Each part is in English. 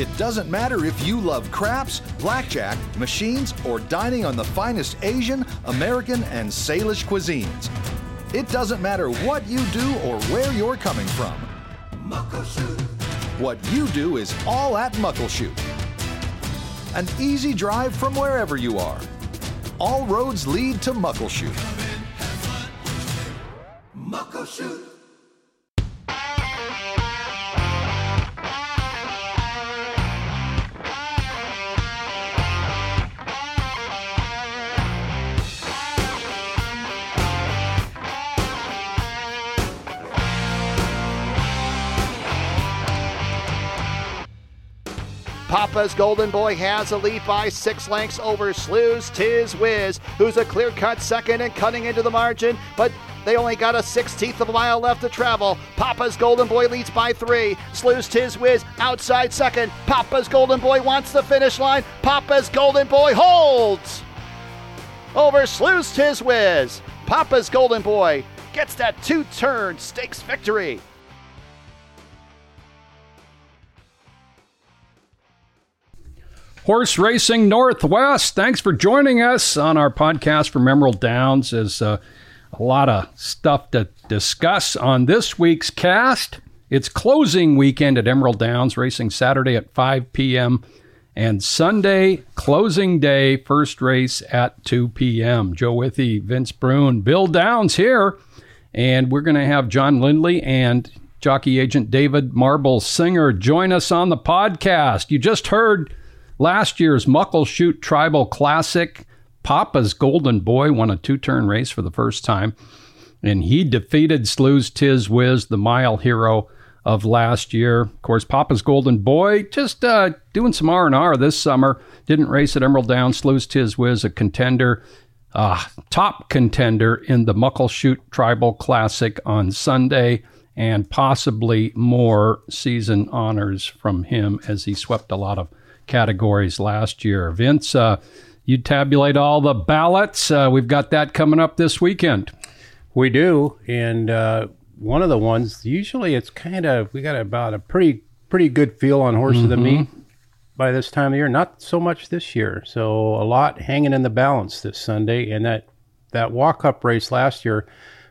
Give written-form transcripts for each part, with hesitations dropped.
It doesn't matter if you love craps, blackjack, machines, or dining on the finest Asian, American, and Salish cuisines. It doesn't matter what you do or where you're coming from. Muckleshoot. What you do is all at Muckleshoot. An easy drive from wherever you are. All roads lead to Muckleshoot. Muckleshoot. Papa's Golden Boy has a lead by 6 lengths over Slew's Tiz Whiz, who's a clear-cut second and cutting into the margin, but they only got a 1/16 of a mile left to travel. Papa's Golden Boy leads by 3. Slew's Tiz Whiz outside second. Papa's Golden Boy wants the finish line. Papa's Golden Boy holds over Slew's Tiz Whiz. Papa's Golden Boy gets that two-turn stakes victory. Horse Racing Northwest, thanks for joining us on our podcast from Emerald Downs. There's a lot of stuff to discuss on this week's cast. It's closing weekend at Emerald Downs, racing Saturday at 5 p.m. and Sunday, closing day, first race at 2 p.m. Joe Withey, Vince Bruin, Bill Downs here, and we're going to have John Lindley and jockey agent David Marbles Singer join us on the podcast. You just heard last year's Muckleshoot Tribal Classic. Papa's Golden Boy won a two-turn race for the first time, and he defeated Slew's Tiz Whiz, the mile hero of last year. Of course, Papa's Golden Boy just doing some R&R this summer. Didn't race at Emerald Downs. Slew's Tiz Whiz, a contender, top contender in the Muckleshoot Tribal Classic on Sunday, and possibly more season honors from him as he swept a lot of categories last year. Vince, you tabulate all the ballots. We've got that coming up this weekend. We do, and one of the ones, usually it's kind of, we got about a pretty good feel on Horse of the Meet by this time of year. Not so much this year, so a lot hanging in the balance this Sunday. And that walk-up race last year,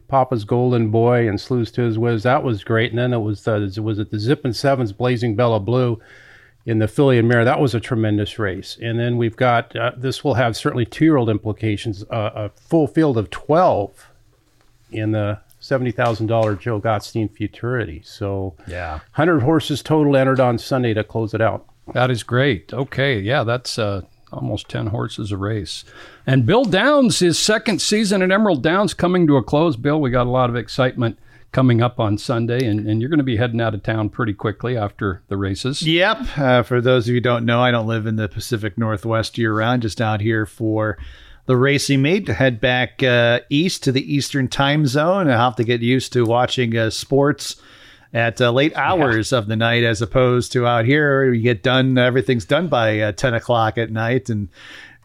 Papa's Golden Boy and Slew's Tiz Whiz, that was great. And then it was the Zipping Sevens, Blazing Bella Blue in the filly and mare. That was a tremendous race. And then we've got, this will have certainly 2-year-old implications, a full field of 12 in the $70,000 Joe Gottstein Futurity. So yeah, 100 horses total entered on Sunday to close it out. That is great. Okay, yeah, that's almost 10 horses a race. And Bill Downs, his second season at Emerald Downs coming to a close. Bill, we got a lot of excitement coming up on Sunday, and you're going to be heading out of town pretty quickly after the races. Yep. For those of you who don't know, I don't live in the Pacific Northwest year-round, just out here for the racing meet, to head back east to the Eastern time zone. I'll have to get used to watching sports at late hours of the night, as opposed to out here, you get done, everything's done by 10 o'clock at night, and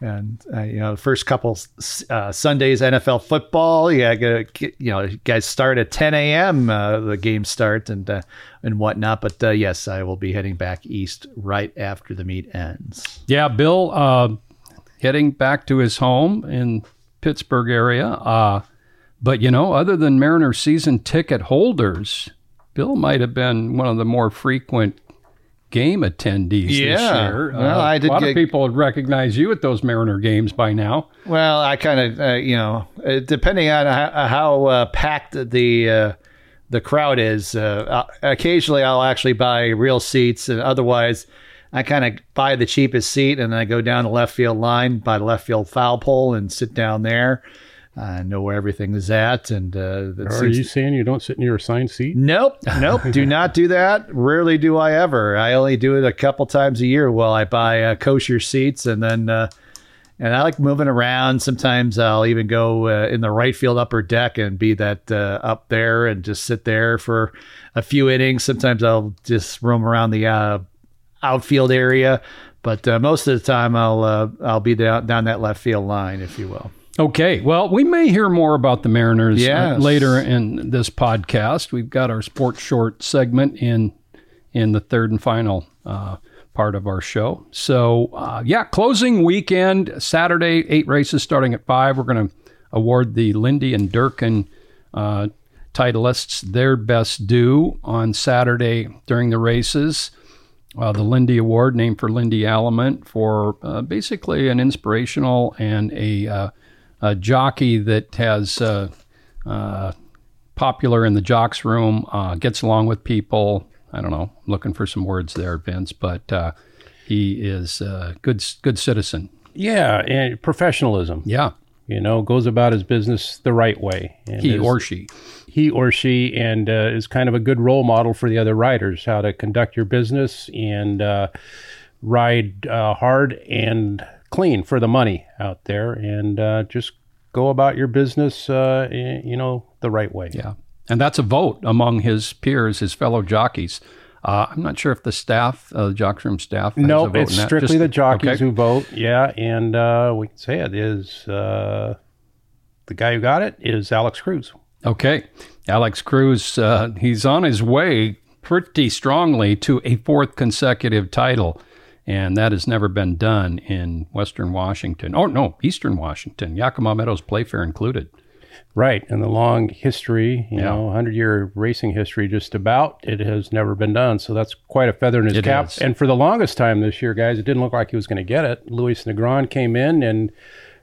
you know, the first couple Sundays, NFL football, you guys start at 10 a.m. The games start and whatnot. But yes, I will be heading back east right after the meet ends. Yeah, Bill, heading back to his home in Pittsburgh area. But you know, other than Mariner season ticket holders, Bill might have been one of the more frequent game attendees this year. Well, I did. A lot of people would recognize you at those Mariner games by now. Well, I kind of, depending on how packed the crowd is, occasionally I'll actually buy real seats, and otherwise I kind of buy the cheapest seat and I go down the left field line by the left field foul pole and sit down there. I know where everything is at. And are you saying you don't sit in your assigned seat? Nope. Do not do that. Rarely do I ever. I only do it a couple times a year while I buy kosher seats. And then and I like moving around. Sometimes I'll even go in the right field upper deck and be that up there and just sit there for a few innings. Sometimes I'll just roam around the outfield area. But most of the time I'll be down that left field line, if you will. Okay, well, we may hear more about the Mariners later in this podcast. We've got our Sports Short segment in the third and final part of our show. So, closing weekend, Saturday, 8 races starting at 5. We're going to award the Lindy and Durkin titleists their best due on Saturday during the races. The Lindy Award, named for Lindy Aliment, for basically an inspirational and a jockey that has popular in the jocks room, gets along with people. I don't know, I'm looking for some words there, Vince, but he is a good citizen. Yeah, and professionalism. Yeah. You know, goes about his business the right way. And he or she, and is kind of a good role model for the other riders, how to conduct your business and ride hard and clean for the money out there, and just go about your business, the right way. Yeah, and that's a vote among his peers, his fellow jockeys. I'm not sure if the staff, the Jocks Room staff, no, it's strictly the jockeys who vote. Yeah, and we can say it is the guy who got it is Alex Cruz. Okay, Alex Cruz, he's on his way pretty strongly to a 4th consecutive title, and that has never been done in Western Washington. Oh no, Eastern Washington, Yakima Meadows Playfair included. Right, and the long history, 100-year racing history just about, it has never been done. So that's quite a feather in his cap. Is. And for the longest time this year, guys, it didn't look like he was going to get it. Luis Negron came in and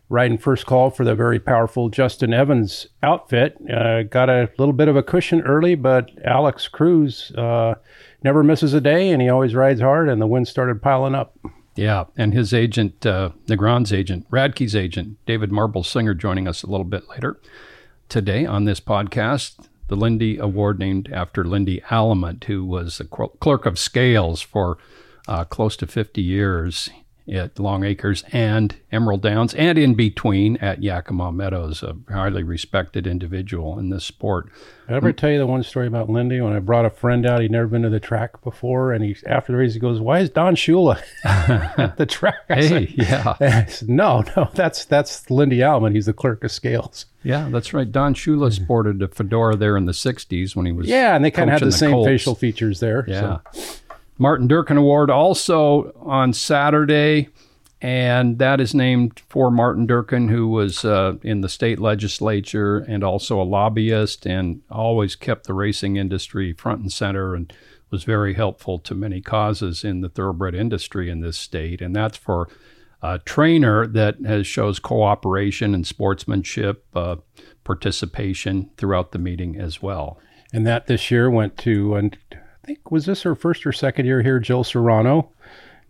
riding first call for the very powerful Justin Evans outfit. Got a little bit of a cushion early, but Alex Cruz never misses a day, and he always rides hard, and the wins started piling up. Yeah, and his agent, Negron's agent, Radke's agent, David Marbles Singer, joining us a little bit later today on this podcast. The Lindy Award, named after Lindy Aliment, who was the clerk of scales for close to 50 years at Long Acres and Emerald Downs, and in between at Yakima Meadows, a highly respected individual in this sport. Did I ever tell you the one story about Lindy when I brought a friend out? He'd never been to the track before, and after the race, he goes, "Why is Don Shula at the track?" I said, no, that's Lindy Aliment. He's the clerk of scales. Yeah, that's right. Don Shula sported a fedora there in the 60s when he was and they kind of had the same Colts. Facial features there. Yeah. So. Martin Durkin Award also on Saturday, and that is named for Martin Durkin, who was in the state legislature and also a lobbyist and always kept the racing industry front and center and was very helpful to many causes in the thoroughbred industry in this state. And that's for a trainer that shows cooperation and sportsmanship, participation throughout the meeting as well. And that this year went to... I think, was this her first or second year here? Jill Serrano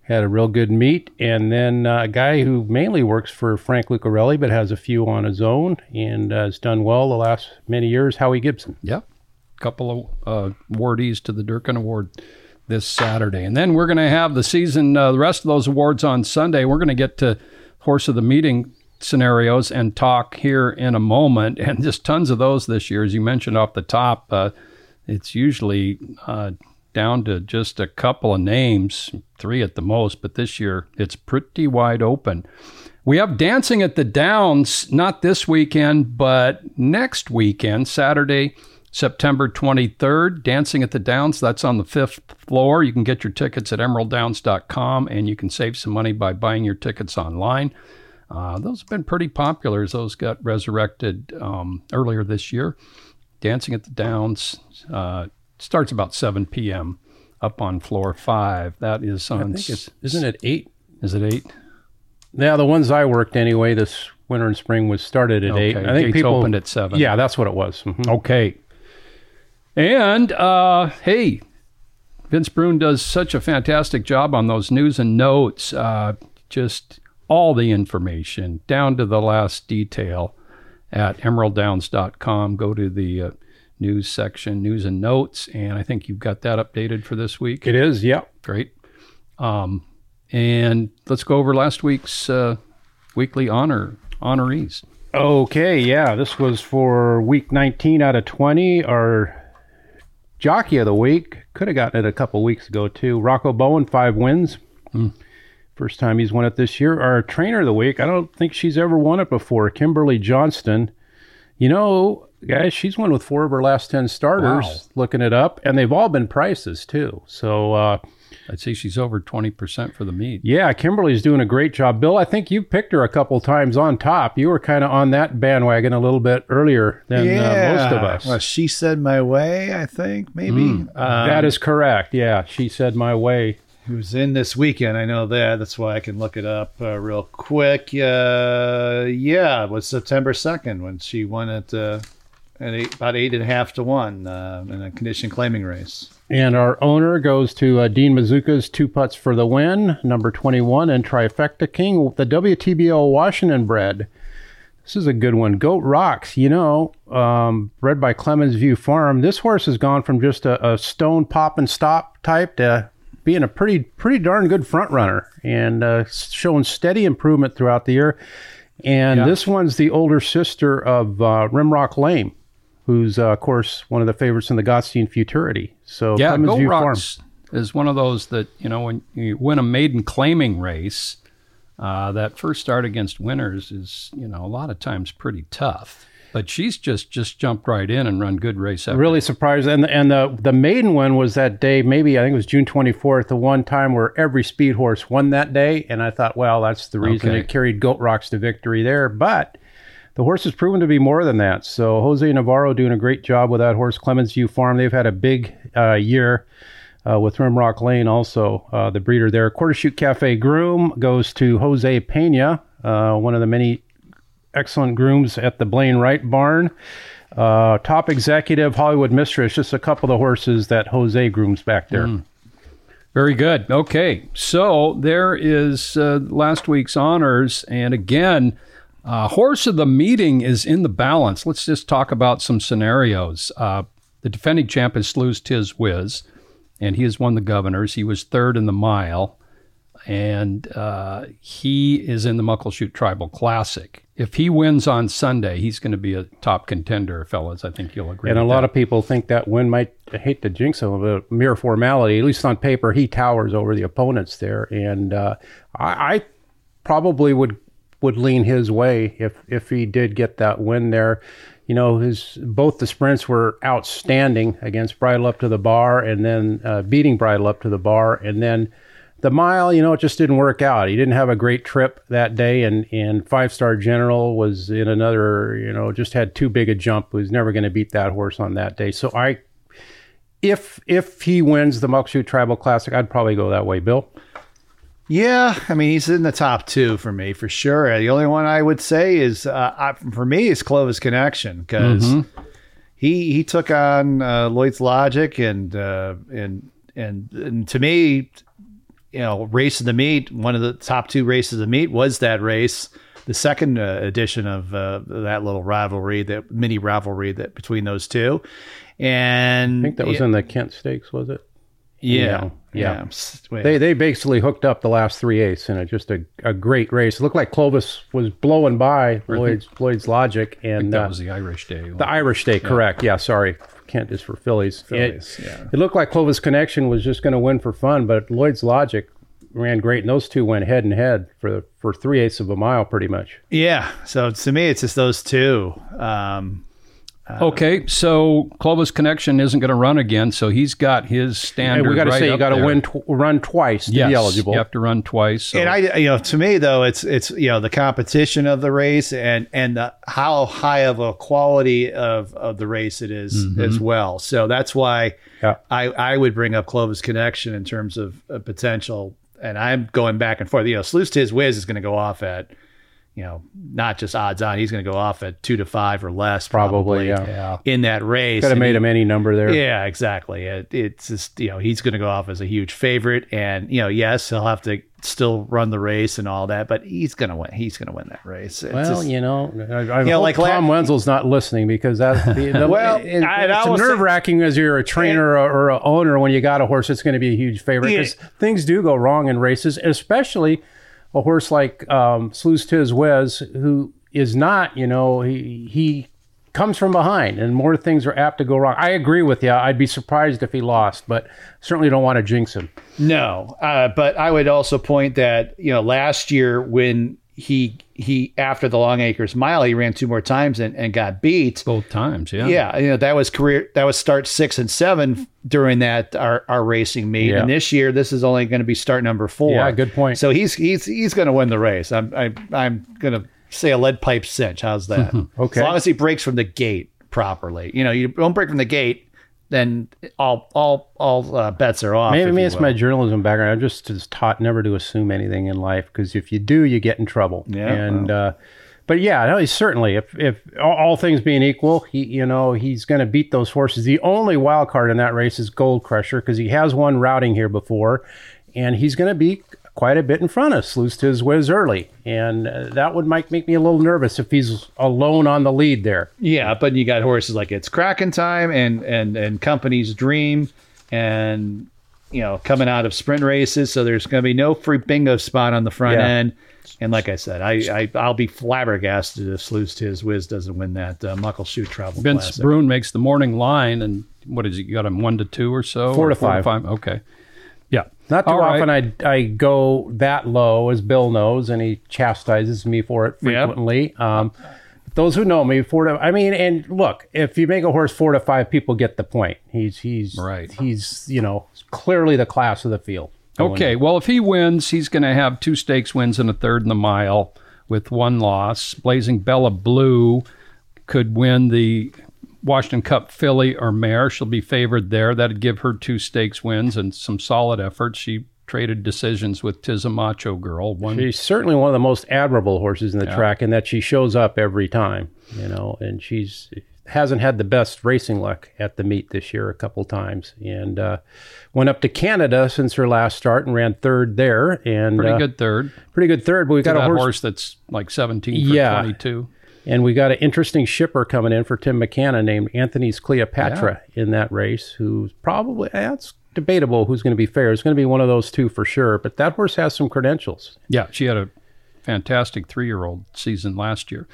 had a real good meet. And then a guy who mainly works for Frank Lucarelli, but has a few on his own and has done well the last many years, Howie Gibson. Yeah, a couple of awardees to the Durkin Award this Saturday. And then we're going to have the season, the rest of those awards on Sunday. We're going to get to Horse of the Meeting scenarios and talk here in a moment. And just tons of those this year, as you mentioned off the top. It's usually down to just a couple of names, 3 at the most, but this year it's pretty wide open. We have Dancing at the Downs, not this weekend, but next weekend, Saturday, September 23rd, Dancing at the Downs. That's on the 5th floor. You can get your tickets at emeralddowns.com, and you can save some money by buying your tickets online. Those have been pretty popular as those got resurrected earlier this year. Dancing at the Downs starts about 7 p.m. up on floor 5. That is on... I think isn't it 8? Is it 8? Yeah, the ones I worked anyway this winter and spring was started at 8. I think people opened at 7. Yeah, that's what it was. Mm-hmm. Okay. And, Vince Bruhn does such a fantastic job on those news and notes. Just all the information down to the last detail. At emeralddowns.com, go to the news section, news and notes, and I think you've got that updated for this week. It is, yeah. Great. And let's go over last week's weekly honorees. Okay, yeah. This was for week 19 out of 20. Our jockey of the week, could have gotten it a couple weeks ago too. Rocco Bowen, 5 wins. Mm. First time he's won it this year. Our trainer of the week, I don't think she's ever won it before, Kimberly Johnston. You know, guys, she's won with 4 of her last 10 starters, wow, looking it up. And they've all been prices, too. So I'd say she's over 20% for the meet. Yeah, Kimberly's doing a great job. Bill, I think you picked her a couple times on top. You were kind of on that bandwagon a little bit earlier than most of us. Well, She Said My Way, I think, maybe. That is correct. Yeah, She Said My Way. Who's in this weekend? I know that. That's why I can look it up real quick. It was September 2nd when she won at about 8.5 to 1 in a condition claiming race. And our owner goes to Dean Mazuka's 2 Putts for the Win, number 21, and Trifecta King with the WTBO Washington bred. This is a good one. Goat Rocks, bred by Clemens View Farm. This horse has gone from just a stone pop and stop type to being a pretty darn good front runner and showing steady improvement throughout the year. And this one's the older sister of Rimrock Lake, who's, of course, one of the favorites in the Gottstein Futurity. So Clemens View Farm is one of those that, when you win a maiden claiming race, that first start against winners is, a lot of times pretty tough. But she's just jumped right in and run good race after. Really surprised. And the maiden one was that day, maybe I think it was June 24th, the one time where every speed horse won that day. And I thought, well, that's the reason they carried Goat Rocks to victory there. But the horse has proven to be more than that. So Jose Navarro doing a great job with that horse. Clemens View Farm, they've had a big year with Rimrock Lane also, the breeder there. Quarter Shoot Cafe Groom goes to Jose Pena, one of the many excellent grooms at the Blaine Wright barn. Top Executive, Hollywood Mistress, just a couple of the horses that Jose grooms back there. Very good. Okay, so there is last week's honors, and again, horse of the meeting is in the balance. Let's just talk about some scenarios. The defending champ is Slew's Tiz Whiz, and he has won the Governors. He was third in the mile, and he is in the Muckleshoot Tribal Classic. If he wins on Sunday, he's going to be a top contender, fellas. I think you'll agree. And a lot of people think that win might, I hate to jinx him, a mere formality. At least on paper, he towers over the opponents there. And I probably would lean his way if he did get that win there. Both the sprints were outstanding against Bridle Up to the Bar and then beating Bridle Up to the Bar. And then the mile, it just didn't work out. He didn't have a great trip that day, and Five Star General was in another, just had too big a jump. He was never going to beat that horse on that day. So if he wins the Muckleshoot Tribal Classic, I'd probably go that way, Bill. Yeah, I mean, he's in the top 2 for me, for sure. The only one I would say is, for me, is Clovis Connection, because he took on Lloyd's Logic, and to me, race of the meet, one of the top 2 races of the meet was that race, the second edition of that little rivalry, that mini rivalry that between those two. And I think that was in the Kent Stakes, was it? Yeah. They basically hooked up the last 3/8 in just a great race. It looked like Clovis was blowing by Lloyd's Logic, and that was the Irish Day. The Irish Day, correct? Yeah, sorry. Kent is for Phillies. It looked like Clovis Connection was just going to win for fun, but Lloyd's Logic ran great, and those two went head and head for 3/8 of a mile, pretty much. Yeah. So to me, it's just those two. Okay, so Clovis Connection isn't going to run again, so he's got his standard. We got to say you got to win, run twice to be eligible. You have to run twice. So. And to me though, it's the competition of the race and how high of a quality of the race it is as well. So that's why I would bring up Clovis Connection in terms of potential. And I'm going back and forth. Slew's Tiz Whiz is going to go off at. Not just odds on, he's going to go off at 2 to 5 or less probably in that race. Could have made him any number there. Yeah, exactly. It's just, he's going to go off as a huge favorite, and, yes, he'll have to still run the race and all that, but he's going to win. He's going to win that race. It's I hope Tom Wenzel's not listening, because that's it's nerve-wracking as you're a trainer or an owner when you got a horse that's going to be a huge favorite, because things do go wrong in races, especially a horse like Slew's Tiz Whiz, who is not, he comes from behind, and more things are apt to go wrong. I agree with you. I'd be surprised if he lost, but certainly don't want to jinx him. No, but I would also point that, last year when he after the Long Acres Mile, he ran two more times and got beat. Both times, yeah. Yeah, you know, that was career, that was start 6 and 7 during that our racing meet. Yeah. And this year, this is only going to be start number 4. Yeah, good point. So he's going to win the race. I'm going to say a lead pipe cinch. How's that? Okay. As long as he breaks from the gate properly. You know, you don't break from the gate, then all bets are off. Maybe it's my journalism background. I'm just taught never to assume anything in life, because if you do, you get in trouble. Yeah. And but yeah, no, he's certainly, if all things being equal, he's going to beat those horses. The only wild card in that race is Gold Crusher, because he has won routing here before, and he's going to be quite a bit in front of Slew's Tiz Whiz early. And that would make me a little nervous if he's alone on the lead there. Yeah, but you got horses like It's Crackin' Time and Company's Dream and, you know, coming out of sprint races. So there's going to be no free bingo spot on the front end. And like I said, I'll be flabbergasted if Slew's Tiz Whiz doesn't win that Muckleshoot Travel Vince Classic. Bruin makes the morning line, and what is it? You got him 1 to 2 or so? 4 to 5. Okay. Yeah. Not too often I go that low, as Bill knows, and he chastises me for it frequently. Yep. Those who know me, 4 to... I mean, and look, if you make a horse 4 to 5, people get the point. He's right. He's, you know, clearly the class of the field. Okay, well, if he wins, he's going to have 2 stakes wins and a third in the mile with 1 loss. Blazing Bella Blue could win the Washington Cup filly or mare. She'll be favored there. That'd give her 2 stakes wins and some solid efforts. She traded decisions with Tiz a Macho Girl. She's certainly one of the most admirable horses in the track, in that she shows up every time, you know, and she's hasn't had the best racing luck at the meet this year a couple times, and went up to Canada since her last start and ran third there, and pretty good third. But we've got a horse that's like 17 for 22. And we got an interesting shipper coming in for Tim McCanna named Anthony's Cleopatra in that race, who's probably, that's debatable who's going to be fair. It's going to be one of those two for sure, but that horse has some credentials. Yeah, she had a fantastic 3-year-old season last year.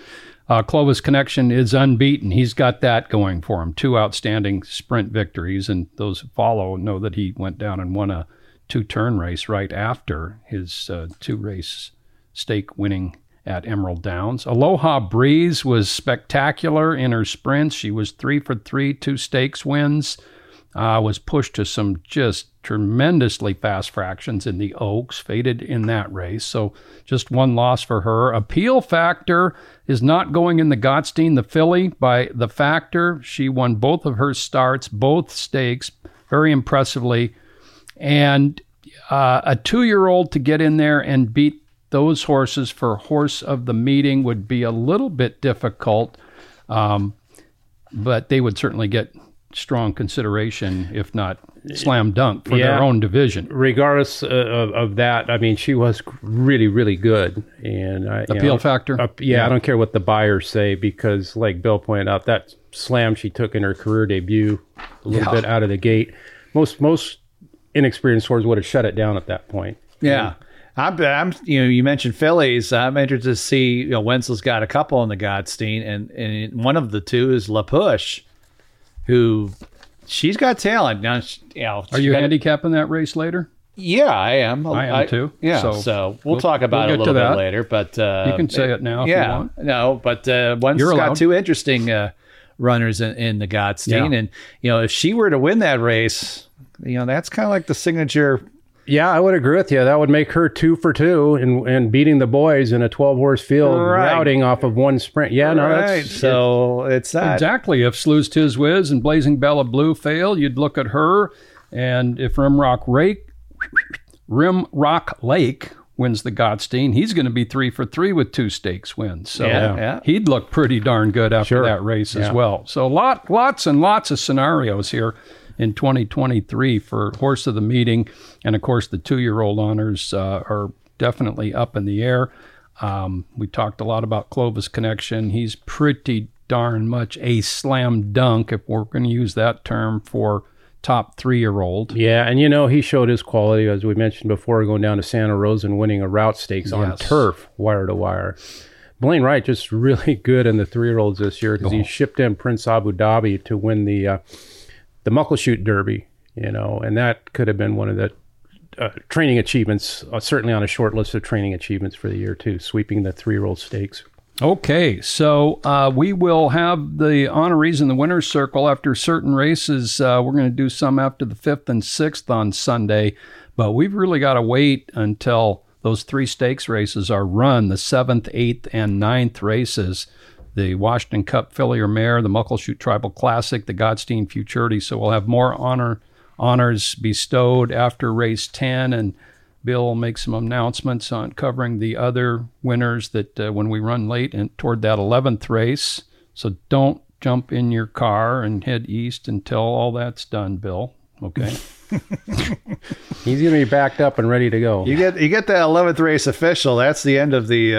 Clovis Connection is unbeaten. He's got that going for him. 2 outstanding sprint victories, and those who follow know that he went down and won a 2-turn race right after his 2-race stake winning at Emerald Downs. Aloha Breeze was spectacular in her sprints. She was 3 for 3, 2 stakes wins. Was pushed to some just tremendously fast fractions in the Oaks, faded in that race. So just 1 loss for her. Appeal Factor is not going in the Gottstein, the filly, by the factor. She won both of her starts, both stakes, very impressively. And a 2-year-old to get in there and beat those horses for horse of the meeting would be a little bit difficult, but they would certainly get strong consideration, if not slam dunk, for their own division. Regardless of that, I mean, she was really, really good. And Appeal Factor? I don't care what the buyers say, because like Bill pointed out, that slam she took in her career debut a little bit out of the gate, most inexperienced horses would have shut it down at that point. Yeah. I'm, you know, you mentioned fillies. I'm interested to see, you know, Wenzel's got a couple in the Gottstein, and one of the 2 is La Push, who she's got talent. Now, you know, are you handicapping that race later? Yeah, I am. I am too. Yeah, so we'll talk about it a little bit later. But you can say it now. If you want. No, but Wenzel's got 2 interesting runners in the Gottstein, and you know, if she were to win that race, you know, that's kind of like the signature. Yeah, I would agree with you. That would make her 2 for 2 and beating the boys in a 12-horse field, routing off of 1 sprint. Yeah, no, that's... So it's that. Exactly. If Slew's Tiz Whiz and Blazing Bella Blue fail, you'd look at her. And if Rimrock Lake wins the Gottstein, he's going to be 3 for 3 with 2 stakes wins. So he'd look pretty darn good after that race as well. So lots and lots of scenarios here in 2023 for horse of the meeting. And of course, the 2-year-old honors are definitely up in the air. We talked a lot about Clovis Connection. He's pretty darn much a slam dunk, if we're going to use that term, for top 3-year-old. Yeah, and you know, he showed his quality, as we mentioned before, going down to Santa Rosa and winning a route stakes on turf, wire to wire. Blaine Wright just really good in the 3-year-olds this year, because he shipped in Prince Abu Dhabi to win the Muckleshoot Derby, you know, and that could have been one of the training achievements, certainly on a short list of training achievements for the year too, sweeping the three-year-old stakes. Okay, so we will have the honorees in the winner's circle after certain races. We're going to do some after the 5th and 6th on Sunday, but we've really got to wait until those three stakes races are run, the 7th, 8th, and 9th races, the Washington Cup Filly or Mare, the Muckleshoot Tribal Classic, the Godstein Futurity. So we'll have more honors bestowed after race 10, and Bill will make some announcements on covering the other winners that when we run late and toward that 11th race. So don't jump in your car and head east until all that's done, Bill. Okay. He's gonna be backed up and ready to go. You get that 11th race official. That's the end of the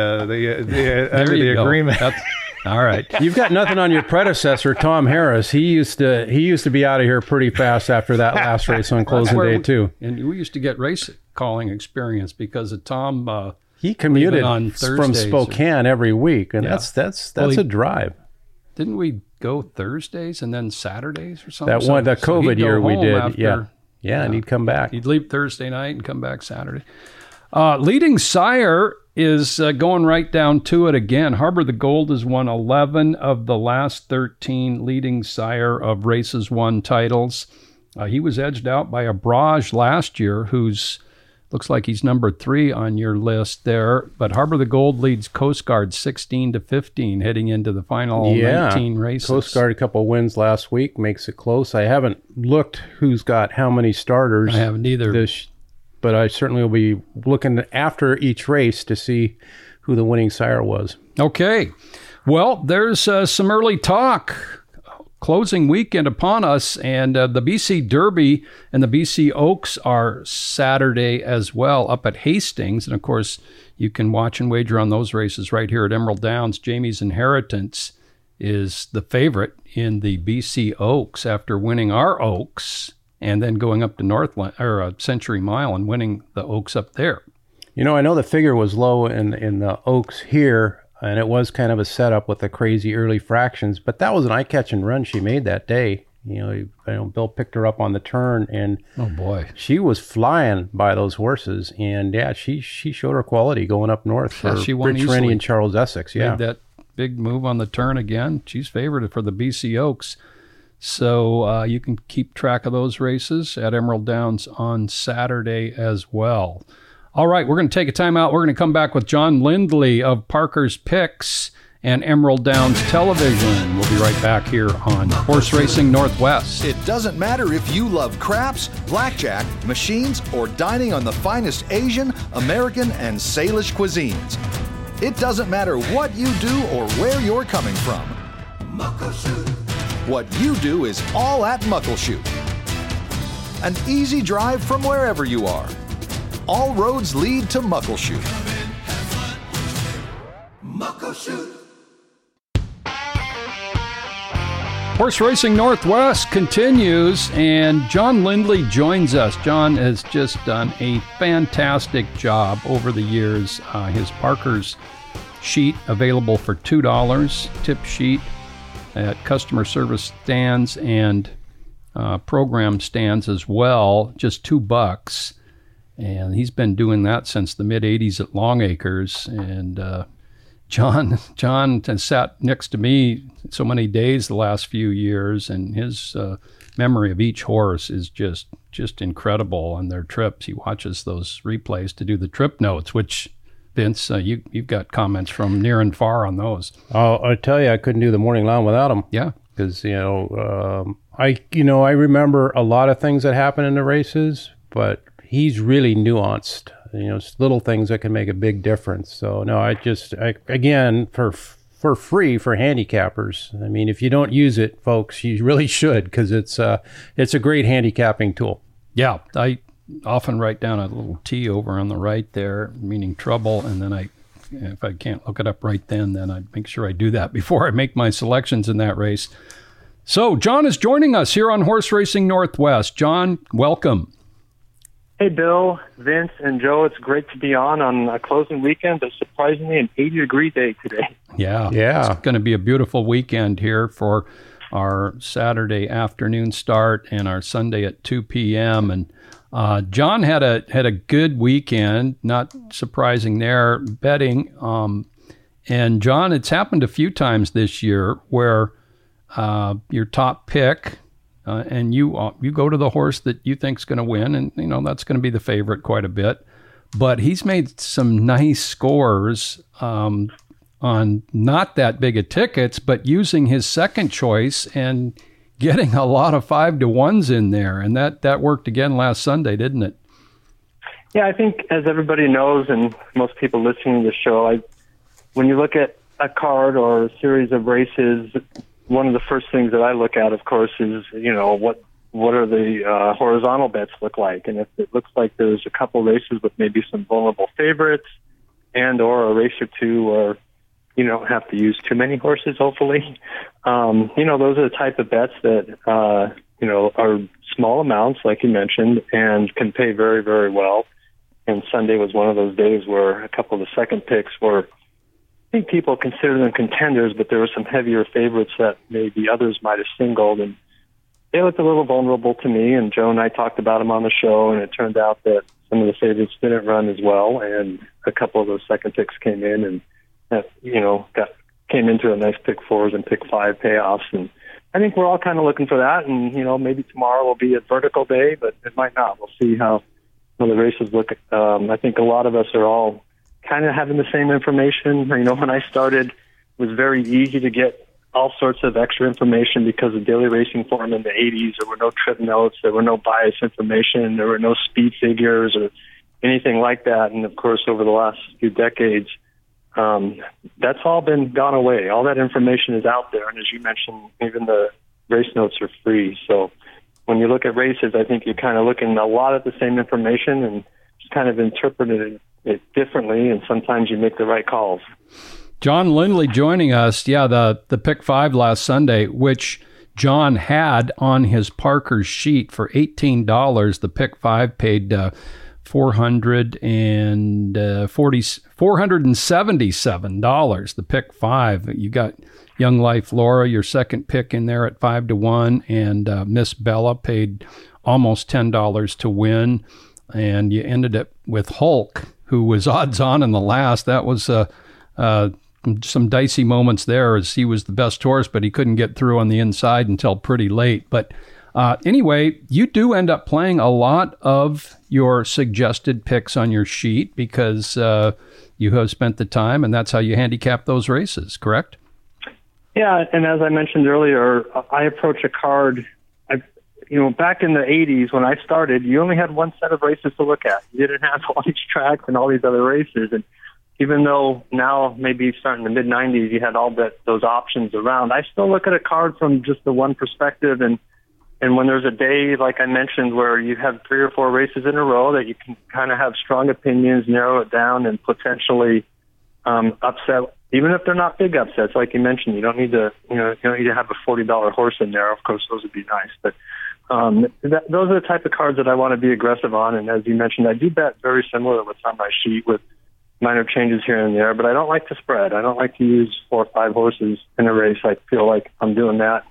agreement. All right. You've got nothing on your predecessor, Tom Harris. He used to be out of here pretty fast after that last race on closing day too. And we used to get race calling experience because of Tom. He commuted on from Spokane every week, and that's a drive. Didn't we go Thursdays and then Saturdays or something? That COVID year we did. After, yeah, and he'd come back. He'd leave Thursday night and come back Saturday. Leading Sire is going right down to it again. Harbor the Gold has won 11 of the last 13 Leading Sire of races won titles. He was edged out by Abraj last year, who's looks like he's number 3 on your list there. But Harbor the Gold leads Coast Guard 16-15 heading into the final 19 races. Coast Guard, a couple wins last week, makes it close. I haven't looked who's got how many starters. I haven't either. But I certainly will be looking after each race to see who the winning sire was. Okay. Well, there's some early talk. Closing weekend upon us, and the BC Derby and the BC Oaks are Saturday as well up at Hastings. And, of course, you can watch and wager on those races right here at Emerald Downs. Jamie's Inheritance is the favorite in the BC Oaks after winning our Oaks and then going up to Northland or Century Mile and winning the Oaks up there. You know, I know the figure was low in the Oaks here, and it was kind of a setup with the crazy early fractions, but that was an eye-catching run she made that day. You know, Bill picked her up on the turn, and oh boy, she was flying by those horses. And yeah, she showed her quality going up north for Rich Rennie and Charles Essex. Yeah, made that big move on the turn again. She's favored for the BC Oaks. So you can keep track of those races at Emerald Downs on Saturday as well. All right, we're going to take a timeout. We're going to come back with John Lindley of Parker's Picks and Emerald Downs Television. We'll be right back here on Horse Racing Northwest. It doesn't matter if you love craps, blackjack, machines, or dining on the finest Asian, American, and Salish cuisines. It doesn't matter what you do or where you're coming from. Muckleshoot. What you do is all at Muckleshoot. An easy drive from wherever you are. All roads lead to Muckleshoot. Muckleshoot. Horse Racing Northwest continues, and John Lindley joins us. John has just done a fantastic job over the years. His Parker's sheet available for $2, tip sheet at customer service stands and program stands as well, just $2. And he's been doing that since the mid-'80s at Longacres. And John has sat next to me so many days the last few years, and his memory of each horse is just incredible on their trips. He watches those replays to do the trip notes, which, Vince, you've got comments from near and far on those. I tell you, I couldn't do the morning line without him. Yeah. Because, I remember a lot of things that happen in the races, but he's really nuanced, it's little things that can make a big difference. So no, again, for free for handicappers. I mean, if you don't use it, folks, you really should, because it's a great handicapping tool. Yeah, I often write down a little T over on the right there, meaning trouble. And then if I can't look it up right then I make sure I do that before I make my selections in that race. So John is joining us here on Horse Racing Northwest. John, welcome. Hey, Bill, Vince, and Joe, it's great to be on a closing weekend, but surprisingly an 80-degree day today. Yeah. It's going to be a beautiful weekend here for our Saturday afternoon start and our Sunday at 2 p.m. And John had a good weekend, not surprising there, betting. And John, it's happened a few times this year where your top pick, and you go to the horse that you think's going to win, and you know that's going to be the favorite quite a bit. But he's made some nice scores on not that big of tickets, but using his second choice and getting a lot of 5-to-1s in there. And that worked again last Sunday, didn't it? Yeah, I think as everybody knows, and most people listening to the show, when you look at a card or a series of races, one of the first things that I look at, of course, is, you know, what are the horizontal bets look like? And if it looks like there's a couple races with maybe some vulnerable favorites and or a race or two or you don't have to use too many horses, hopefully, you know, those are the type of bets that, you know, are small amounts, like you mentioned, and can pay very, very well. And Sunday was one of those days where a couple of the second picks were, I think people consider them contenders, but there were some heavier favorites that maybe others might have singled, and they looked a little vulnerable to me, and Joe and I talked about them on the show, and it turned out that some of the favorites didn't run as well, and a couple of those second picks came in and that, you know, came into a nice pick fours and pick five payoffs. And I think we're all kind of looking for that, and, you know, maybe tomorrow will be a vertical day, but it might not. We'll see how the races look. I think a lot of us are all kind of having the same information. You know, when I started, it was very easy to get all sorts of extra information because of daily racing form in the 80s. There were no trip notes. There were no bias information. There were no speed figures or anything like that. And, of course, over the last few decades, that's all been gone away. All that information is out there. And as you mentioned, even the race notes are free. So when you look at races, I think you're kind of looking a lot at the same information and just kind of interpreting it differently. And sometimes you make the right calls. John Lindley joining us. Yeah, the pick five last Sunday, which John had on his Parker's sheet for $18. The pick five paid $477. The pick five. You got Young Life Laura, your second pick, in there at 5-to-1, and Miss Bella paid almost $10 to win, and you ended up with Hulk, who was odds on in the last. That was some dicey moments there, as he was the best horse, but he couldn't get through on the inside until pretty late. But anyway, you do end up playing a lot of your suggested picks on your sheet because you have spent the time, and that's how you handicap those races, correct? Yeah, and as I mentioned earlier, I approach a card. You know, back in the 80s when I started, you only had one set of races to look at. You didn't have all these tracks and all these other races, and even though now, maybe starting in the mid-90s, you had all those options around, I still look at a card from just the one perspective. And when there's a day, like I mentioned, where you have 3 or 4 races in a row that you can kind of have strong opinions, narrow it down, and potentially upset, even if they're not big upsets, like you mentioned, you don't need to have a $40 horse in there. Of course, those would be nice. But those are the type of cards that I want to be aggressive on. And as you mentioned, I do bet very similar to what's on my sheet with minor changes here and there, but I don't like to spread. I don't like to use 4 or 5 horses in a race. I feel like I'm doing that,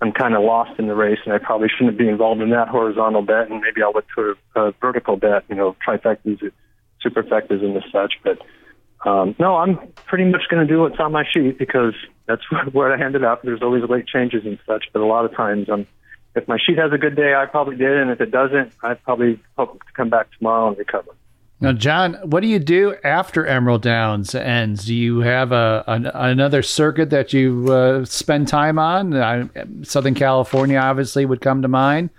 I'm kind of lost in the race, and I probably shouldn't be involved in that horizontal bet, and maybe I'll look to a vertical bet, you know, trifectas, superfectas, and such. But no, I'm pretty much going to do what's on my sheet because that's where I ended up. There's always late changes and such, but a lot of times if my sheet has a good day, I probably did, and if it doesn't, I probably hope to come back tomorrow and recover. Now, John, what do you do after Emerald Downs ends? Do you have another circuit that you spend time on? Southern California obviously would come to mind.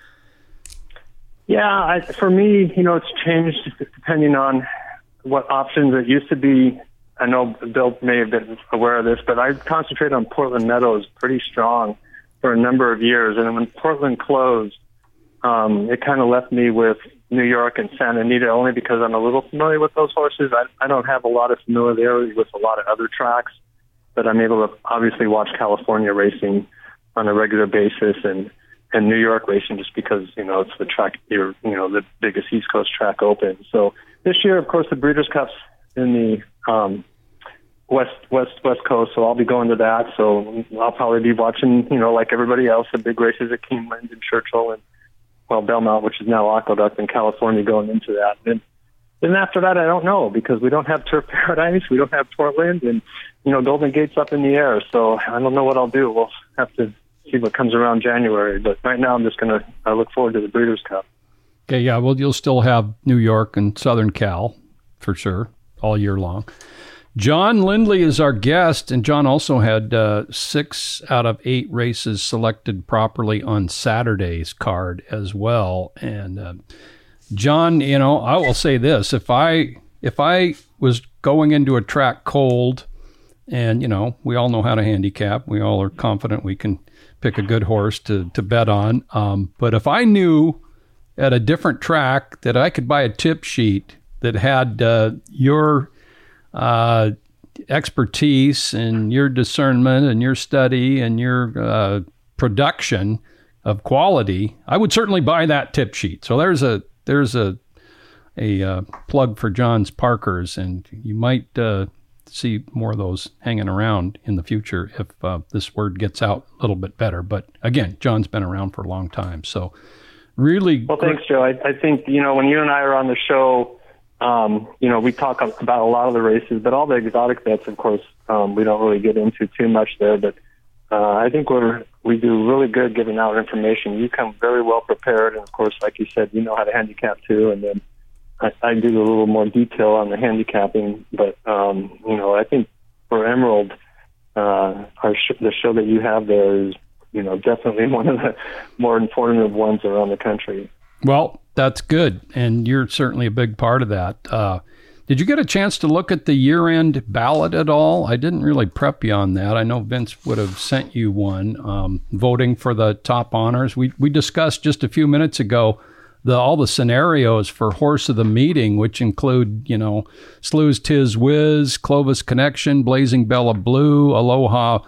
Yeah, for me, you know, it's changed depending on what options it used to be. I know Bill may have been aware of this, but I concentrate on Portland Meadows pretty strong for a number of years. And when Portland closed, it kind of left me with New York and Santa Anita, only because I'm a little familiar with those horses. I don't have a lot of familiarity with a lot of other tracks, but I'm able to obviously watch California racing on a regular basis and New York racing just because, you know, it's the track, you know, the biggest East Coast track open. So this year, of course, the Breeders' Cup's in the West Coast, so I'll be going to that. So I'll probably be watching, you know, like everybody else, the big races at Keeneland and Churchill and, well, Belmont, which is now Aqueduct in California, going into that. And then after that, I don't know, because we don't have Turf Paradise, we don't have Portland, and, you know, Golden Gate's up in the air, so I don't know what I'll do. We'll have to see what comes around January, but right now I'm just going to look forward to the Breeders' Cup. Okay, yeah, well, you'll still have New York and Southern Cal, for sure, all year long. John Lindley is our guest, and John also had 6 out of 8 races selected properly on Saturday's card as well. And John, you know, I will say this: if I was going into a track cold, and you know, we all know how to handicap, we all are confident we can pick a good horse to bet on. But if I knew at a different track that I could buy a tip sheet that had your expertise and your discernment and your study and your production of quality, I would certainly buy that tip sheet. So there's a plug for John's Parkers, and you might see more of those hanging around in the future if this word gets out a little bit better. But again, John's been around for a long time, so really. Well, thanks, Joe. I think, you know, when you and I are on the show, you know, we talk about a lot of the races, but all the exotic bets, of course, we don't really get into too much there. But I think we do really good giving out information. You come very well prepared, and of course, like you said, you know how to handicap too. And then I do a little more detail on the handicapping. But you know, I think for Emerald, the show that you have there is, you know, definitely one of the more informative ones around the country. Well, that's good, and you're certainly a big part of that. Did you get a chance to look at the year-end ballot at all? I didn't really prep you on that. I know Vince would have sent you one, voting for the top honors. We discussed just a few minutes ago all the scenarios for Horse of the Meeting, which include, you know, Slew's Tiz Whiz, Clovis Connection, Blazing Bella Blue, Aloha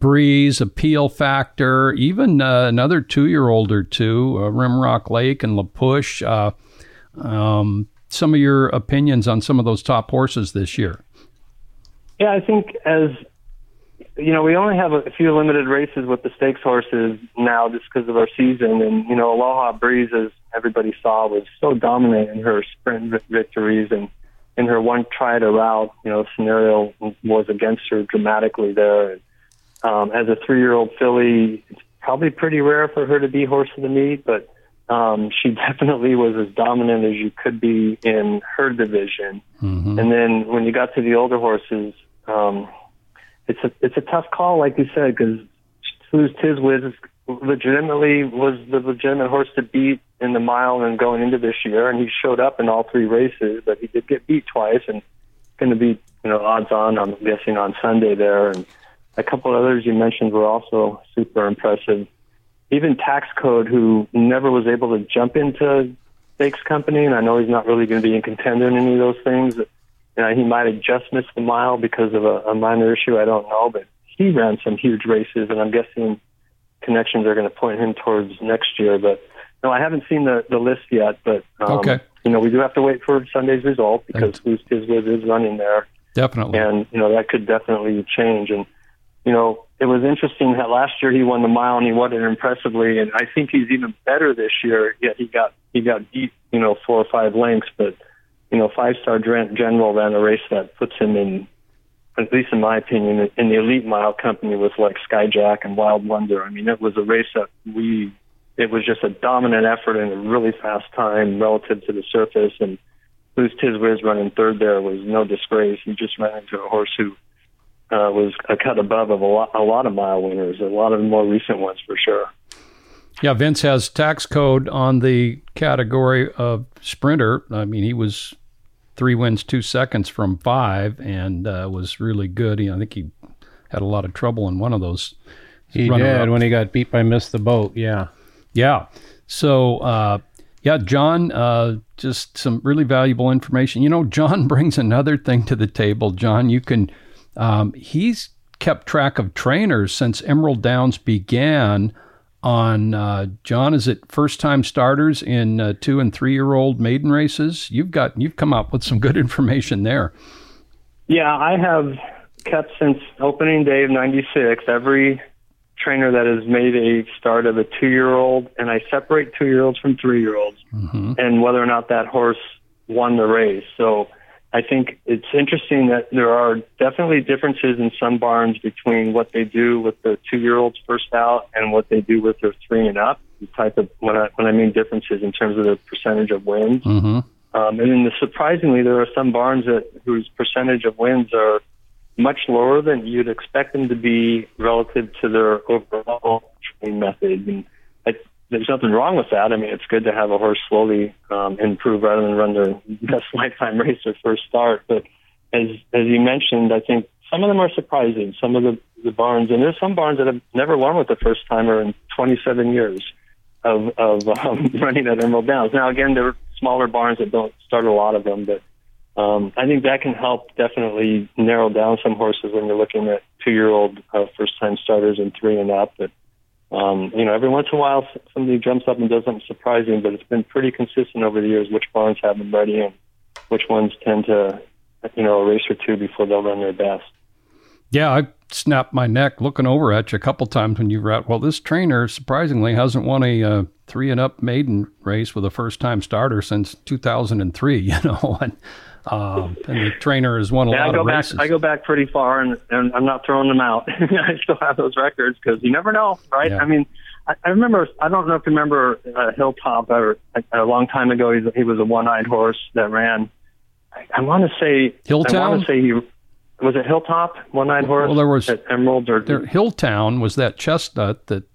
Breeze, Appeal Factor, even another 2-year-old or two, Rimrock Lake and La Push. Some of your opinions on some of those top horses this year. Yeah, I think, as you know, we only have a few limited races with the stakes horses now just because of our season. And, you know, Aloha Breeze, as everybody saw, was so dominant in her sprint victories, and in her one try to route, you know, scenario was against her dramatically there. And, as a 3-year-old filly, it's probably pretty rare for her to be Horse of the Meet, but she definitely was as dominant as you could be in her division. Mm-hmm. And then when you got to the older horses, it's a tough call, like you said, because Slew's Tiz Whiz legitimately was the legitimate horse to beat in the mile and going into this year, and he showed up in all 3 races, but he did get beat twice, and going to be, you know, odds on, I'm guessing, on Sunday there. And a couple of others you mentioned were also super impressive. Even Tax Code, who never was able to jump into Stakes Company, and I know he's not really going to be in contender in any of those things. You know, he might have just missed the mile because of a minor issue, I don't know, but he ran some huge races, and I'm guessing connections are going to point him towards next year. But no, I haven't seen the list yet, but okay. You know, we do have to wait for Sunday's result because Slew's Tiz Whiz is running there. Definitely. And, you know, that could definitely change. And, you know, it was interesting that last year he won the mile and he won it impressively, and I think he's even better this year. Yet he got deep, you know, 4 or 5 lengths, but you know, Five Star General ran a race that puts him in, at least in my opinion, in the elite mile company with like Skyjack and Wild Wonder. I mean, it was a race that it was just a dominant effort in a really fast time relative to the surface, and Slew's Tiz Whiz running third there was no disgrace. He just ran into a horse who was a cut above of a lot of mile winners, a lot of the more recent ones for sure. Yeah, Vince has Tax Code on the category of sprinter. I mean, he was 3 wins 2 seconds from 5 and was really good. You know, I think he had a lot of trouble in one of those. He did when he got beat by Miss the Boat, yeah. Yeah, so... yeah, John, just some really valuable information. You know, John brings another thing to the table. John, you can... he's kept track of trainers since Emerald Downs began on, John, is it first-time starters in 2- and 3-year-old maiden races? You've come up with some good information there. Yeah, I have kept since opening day of 96. Every trainer that has made a start of a 2-year-old, and I separate 2-year-olds from 3-year-olds, and whether or not that horse won the race. So I think it's interesting that there are definitely differences in some barns between what they do with their 2-year-olds first out and what they do with their 3 and up. The type of when I mean differences in terms of the percentage of wins, and then surprisingly, there are some barns that whose percentage of wins are much lower than you'd expect them to be relative to their overall training method. And there's nothing wrong with that. I mean, it's good to have a horse slowly improve rather than run their best lifetime race or first start. But as you mentioned, I think some of them are surprising. Some of the barns, and there's some barns that have never won with the first timer in 27 years of running at Emerald Downs. Now, again, there are smaller barns that don't start a lot of them, but I think that can help definitely narrow down some horses when you're looking at 2-year-old first-time starters and 3 and up. But, you know, every once in a while somebody jumps up and does something surprising, but it's been pretty consistent over the years which barns have them ready and which ones tend to, you know, a race or two before they'll run their best. Yeah, I snapped my neck looking over at you a couple times when you were out. Well, this trainer surprisingly hasn't won a 3 and up maiden race with a first-time starter since 2003, you know, and the trainer has won a lot of races. I go back pretty far, and I'm not throwing them out. I still have those records because you never know, right? Yeah. I mean, I remember, I don't know if you remember Hilltop a long time ago. He was a one-eyed horse that ran. I want to say Hilltown? I want to say he was it Hilltop, one-eyed horse? Well, there was at Emerald or Hilltown was that chestnut that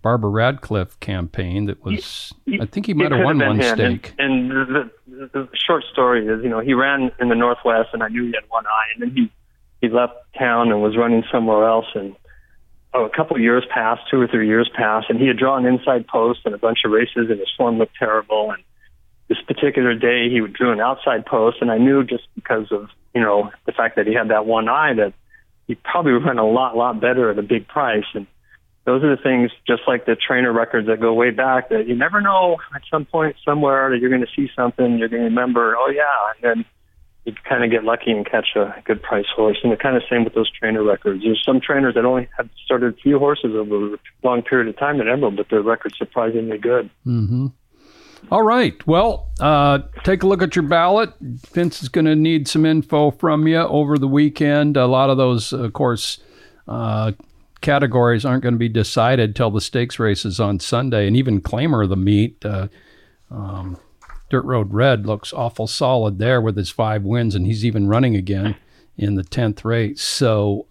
Barbara Radcliffe campaign that was, I think he might have won one stake. And the short story is, you know, he ran in the Northwest and I knew he had one eye, and then he left town and was running somewhere else. And a couple of years passed, 2 or 3 years passed, and he had drawn inside post in a bunch of races and his form looked terrible. And this particular day he drew an outside post, and I knew just because of, you know, the fact that he had that one eye that he probably would run a lot better at a big price. And those are the things, just like the trainer records that go way back, that you never know at some point somewhere that you're going to see something, you're going to remember, oh, yeah, and then you kind of get lucky and catch a good price horse. And the kind of same with those trainer records. There's some trainers that only have started a few horses over a long period of time at Emerald, but their record's surprisingly good. Mm-hmm. All right. Well, take a look at your ballot. Vince is going to need some info from you over the weekend. A lot of those, of course, categories aren't going to be decided till the stakes races on Sunday, and even claimer of the meet, Dirt Road Red looks awful solid there with his 5 wins, and he's even running again in the 10th race. So,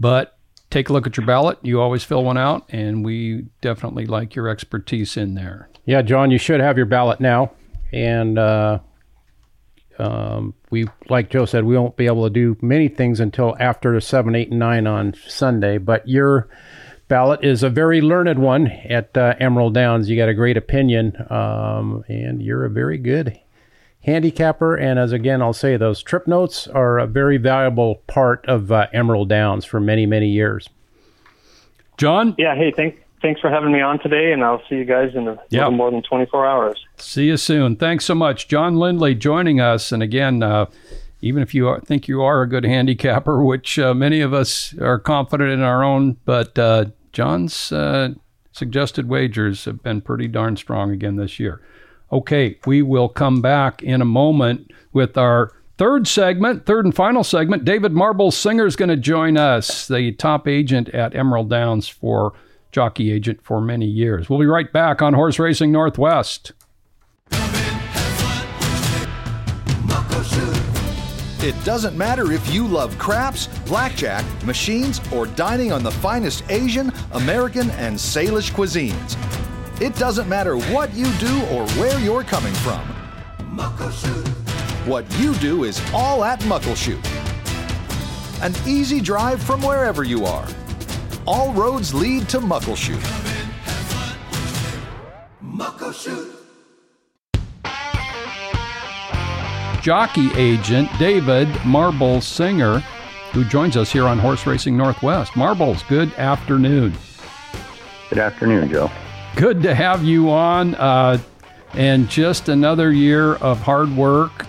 but take a look at your ballot. You always fill one out, and we definitely like your expertise in there. Yeah, John, you should have your ballot now, and we, like Joe said, we won't be able to do many things until after 7, 8, and 9 on Sunday. But your ballot is a very learned one at Emerald Downs. You got a great opinion, and you're a very good handicapper. And as again, I'll say, those trip notes are a very valuable part of Emerald Downs for many, many years. John? Yeah, hey, thanks for having me on today, and I'll see you guys in a little more than 24 hours. See you soon. Thanks so much. John Lindley joining us. And again, even if you think you are a good handicapper, which many of us are confident in our own, but John's suggested wagers have been pretty darn strong again this year. Okay, we will come back in a moment with our third and final segment. David Marbles Singer is going to join us, the top agent at Emerald Downs for jockey agent for many years. We'll be right back on Horse Racing Northwest. It doesn't matter if you love craps, blackjack, machines, or dining on the finest Asian, American, and Salish cuisines. It doesn't matter what you do or where you're coming from. What you do is all at Muckleshoot. An easy drive from wherever you are. All roads lead to Muckleshoot. Muckleshoot. Jockey agent David Marbles Singer, who joins us here on Horse Racing Northwest. Marbles, good afternoon. Good afternoon, Joe. Good to have you on. And just another year of hard work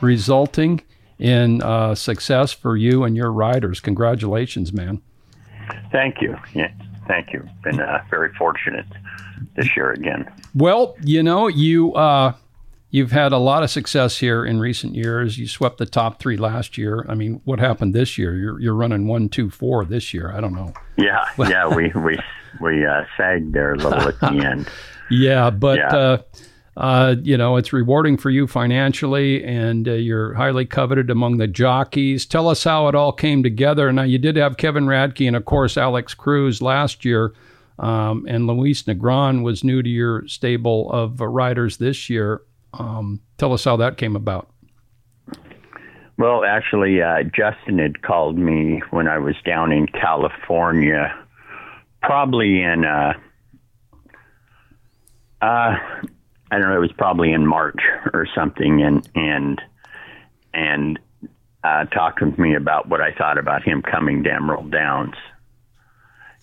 resulting in success for you and your riders. Congratulations, man. Thank you. Yeah, thank you. Been very fortunate this year again. Well, you know, you've had a lot of success here in recent years. You swept the top three last year. I mean, what happened this year? You're running 1, 2, 4 this year. I don't know. Yeah, yeah, we sagged there a little at the end. Yeah, but yeah. You know, it's rewarding for you financially, and you're highly coveted among the jockeys. Tell us how it all came together. Now, you did have Kevin Radke and, of course, Alex Cruz last year, and Luis Negron was new to your stable of riders this year. Tell us how that came about. Well, actually, Justin had called me when I was down in California, probably in... I don't know, it was probably in March or something, and talked with me about what I thought about him coming to Emerald Downs.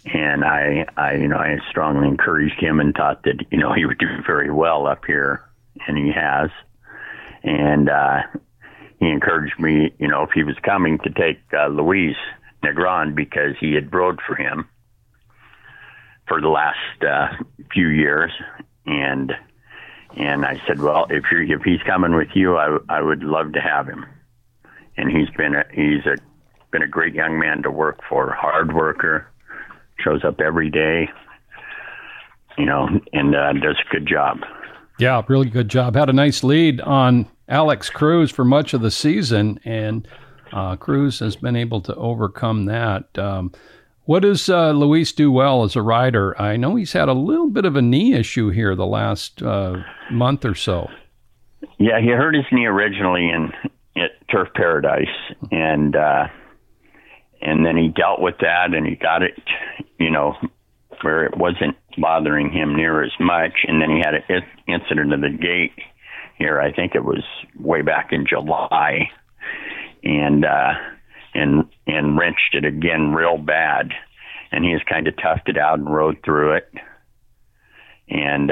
And I strongly encouraged him and thought that, you know, he would do very well up here, and he has. And he encouraged me, you know, if he was coming, to take Luis Negron, because he had rode for him for the last few years. And I said, well, if he's coming with you, I would love to have him. And he's been a great young man to work for, hard worker, shows up every day, you know, and does a good job. Yeah, really good job. Had a nice lead on Alex Cruz for much of the season, and Cruz has been able to overcome that. What does Luis do well as a rider? I know he's had a little bit of a knee issue here the last month or so. Yeah, he hurt his knee originally at Turf Paradise, and then he dealt with that, and he got it, you know, where it wasn't bothering him near as much. And then he had an incident at the gate here. I think it was way back in July, and wrenched it again real bad. And he has kind of toughed it out and rode through it. And,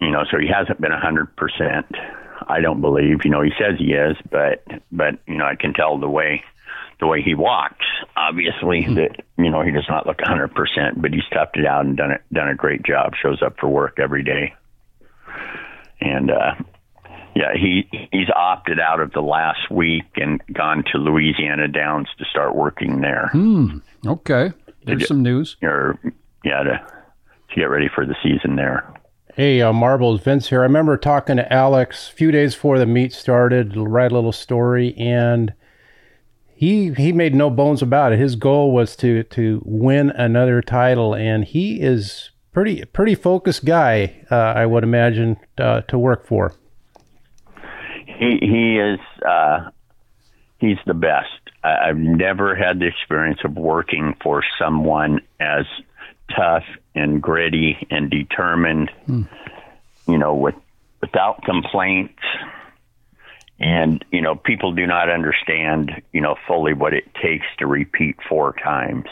you know, so he hasn't been 100%. I don't believe, you know, he says he is, but, you know, I can tell the way he walks, obviously, that, you know, he does not look 100%, but he's toughed it out and done a great job, shows up for work every day. And, yeah, he's opted out of the last week and gone to Louisiana Downs to start working there. Okay. There's some news. To get ready for the season there. Hey, Marbles, Vince here. I remember talking to Alex a few days before the meet started, write a little story, and he made no bones about it. His goal was to win another title, and he is pretty focused guy, I would imagine, to work for. He's the best. I've never had the experience of working for someone as tough and gritty and determined, you know, without complaints. And, you know, people do not understand, you know, fully what it takes to repeat 4 times.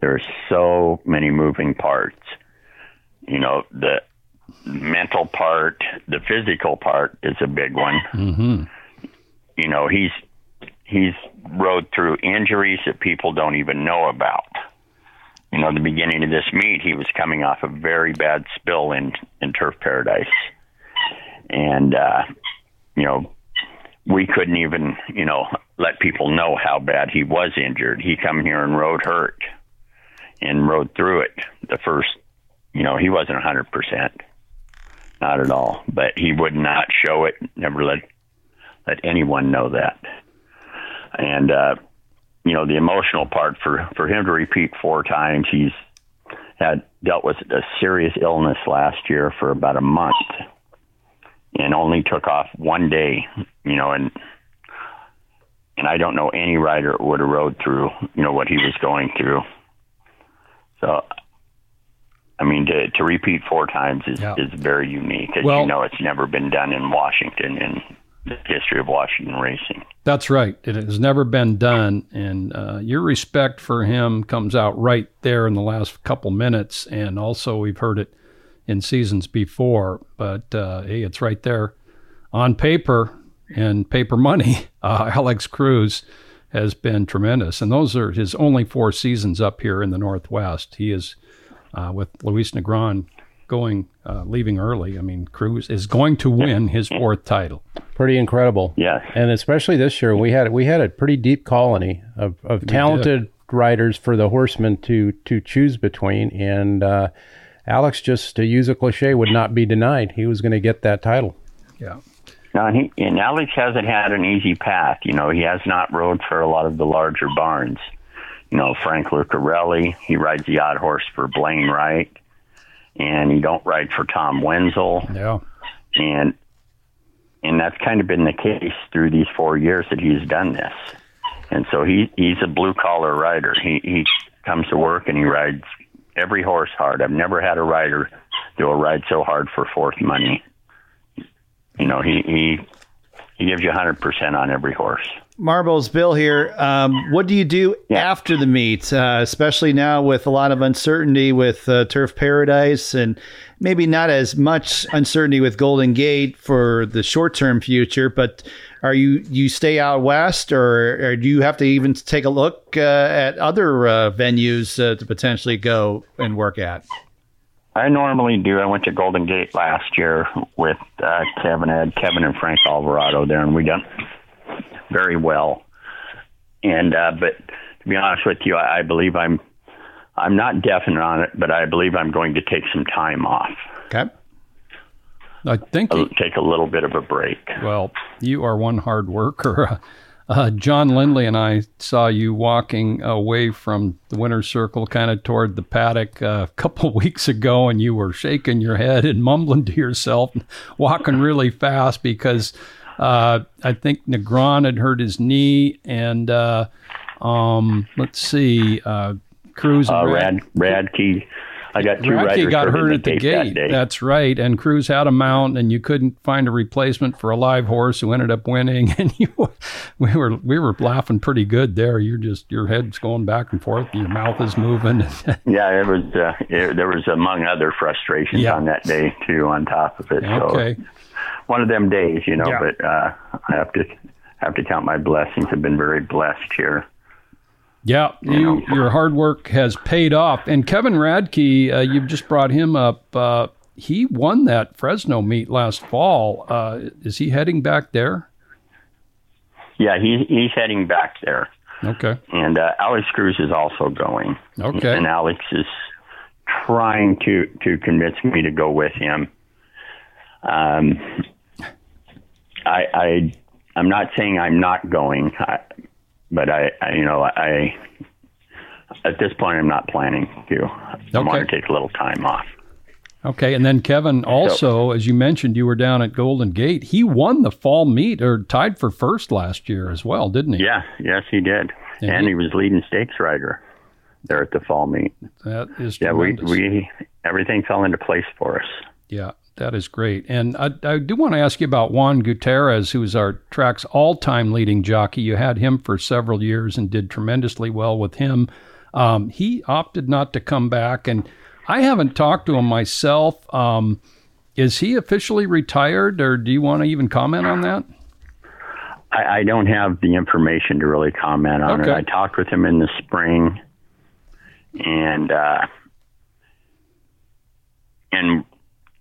There are so many moving parts, you know, the mental part, the physical part is a big one. Mm-hmm. You know, he's rode through injuries that people don't even know about. You know, the beginning of this meet, he was coming off a very bad spill in Turf Paradise. And, you know, we couldn't even, you know, let people know how bad he was injured. He come here and rode hurt and rode through it. The first, you know, he wasn't 100%. Not at all, but he would not show it. Never let anyone know that. And you know, the emotional part for him to repeat 4 times. He's had dealt with a serious illness last year for about a month, and only took off 1 day. You know, and I don't know any rider would have rode through, you know, what he was going through. So. I mean, to repeat 4 times is very unique. As well, you know, it's never been done in Washington, in the history of Washington racing. That's right. It has never been done. And your respect for him comes out right there in the last couple minutes. And also, we've heard it in seasons before. But, hey, it's right there on paper. and paper money, Alex Cruz has been tremendous. And those are his only four seasons up here in the Northwest. He is, with Luis Negron going, leaving early. I mean, Cruz is going to win his fourth title. Pretty incredible. Yes. And especially this year, we had a pretty deep colony of talented riders for the horsemen to choose between. And Alex, just to use a cliche, would not be denied. He was going to get that title. Yeah. Now, and Alex hasn't had an easy path. You know, he has not rode for a lot of the larger barns. You know, Frank Lucarelli, he rides the odd horse for Blaine Wright, and he don't ride for Tom Wenzel. Yeah. And that's kind of been the case through these 4 years that he's done this. And so he's a blue-collar rider. He comes to work and he rides every horse hard. I've never had a rider that will ride so hard for fourth money. You know, he gives you 100% on every horse. Marbles, Bill here. What do you do after the meet, especially now with a lot of uncertainty with Turf Paradise and maybe not as much uncertainty with Golden Gate for the short-term future, but are you stay out west, or do you have to even take a look at other venues to potentially go and work at? I normally do. I went to Golden Gate last year with Kevin and Frank Alvarado there, and we done very well. And but to be honest with you, I believe I'm not definite on it, but I believe I'm going to take some time off. Okay. I think I'll take a little bit of a break. Well, you are one hard worker. John Lindley and I saw you walking away from the winner's circle kind of toward the paddock a couple of weeks ago, and you were shaking your head and mumbling to yourself, walking really fast because I think Negron had hurt his knee, and let's see, Cruz and Radke. I got two riders got hurt at the gate. That's right. And Cruz had a mount, and you couldn't find a replacement for a live horse who ended up winning. And we were laughing pretty good there. You're just, your head's going back and forth. Your mouth is moving. Yeah, it was. There was among other frustrations on that day too. On top of it, okay. So one of them days, you know. Yeah. But I have to count my blessings. I've been very blessed here. Yeah, your hard work has paid off. And Kevin Radke, you've just brought him up. He won that Fresno meet last fall. Is he heading back there? Yeah, he's heading back there. Okay. And Alex Cruz is also going. Okay. And Alex is trying to convince me to go with him. I'm not saying I'm not going. But at this point, I'm not planning to. I want to take a little time off. Okay, and then Kevin also, as you mentioned, you were down at Golden Gate. He won the fall meet, or tied for first last year as well, didn't he? Yeah, yes, he did. And he was leading stakes rider there at the fall meet. That is tremendous. Yeah, we everything fell into place for us. Yeah. That is great. And I do want to ask you about Juan Gutierrez, who is our track's all-time leading jockey. You had him for several years and did tremendously well with him. He opted not to come back, and I haven't talked to him myself. Is he officially retired, or do you want to even comment on that? I don't have the information to really comment on it. I talked with him in the spring, and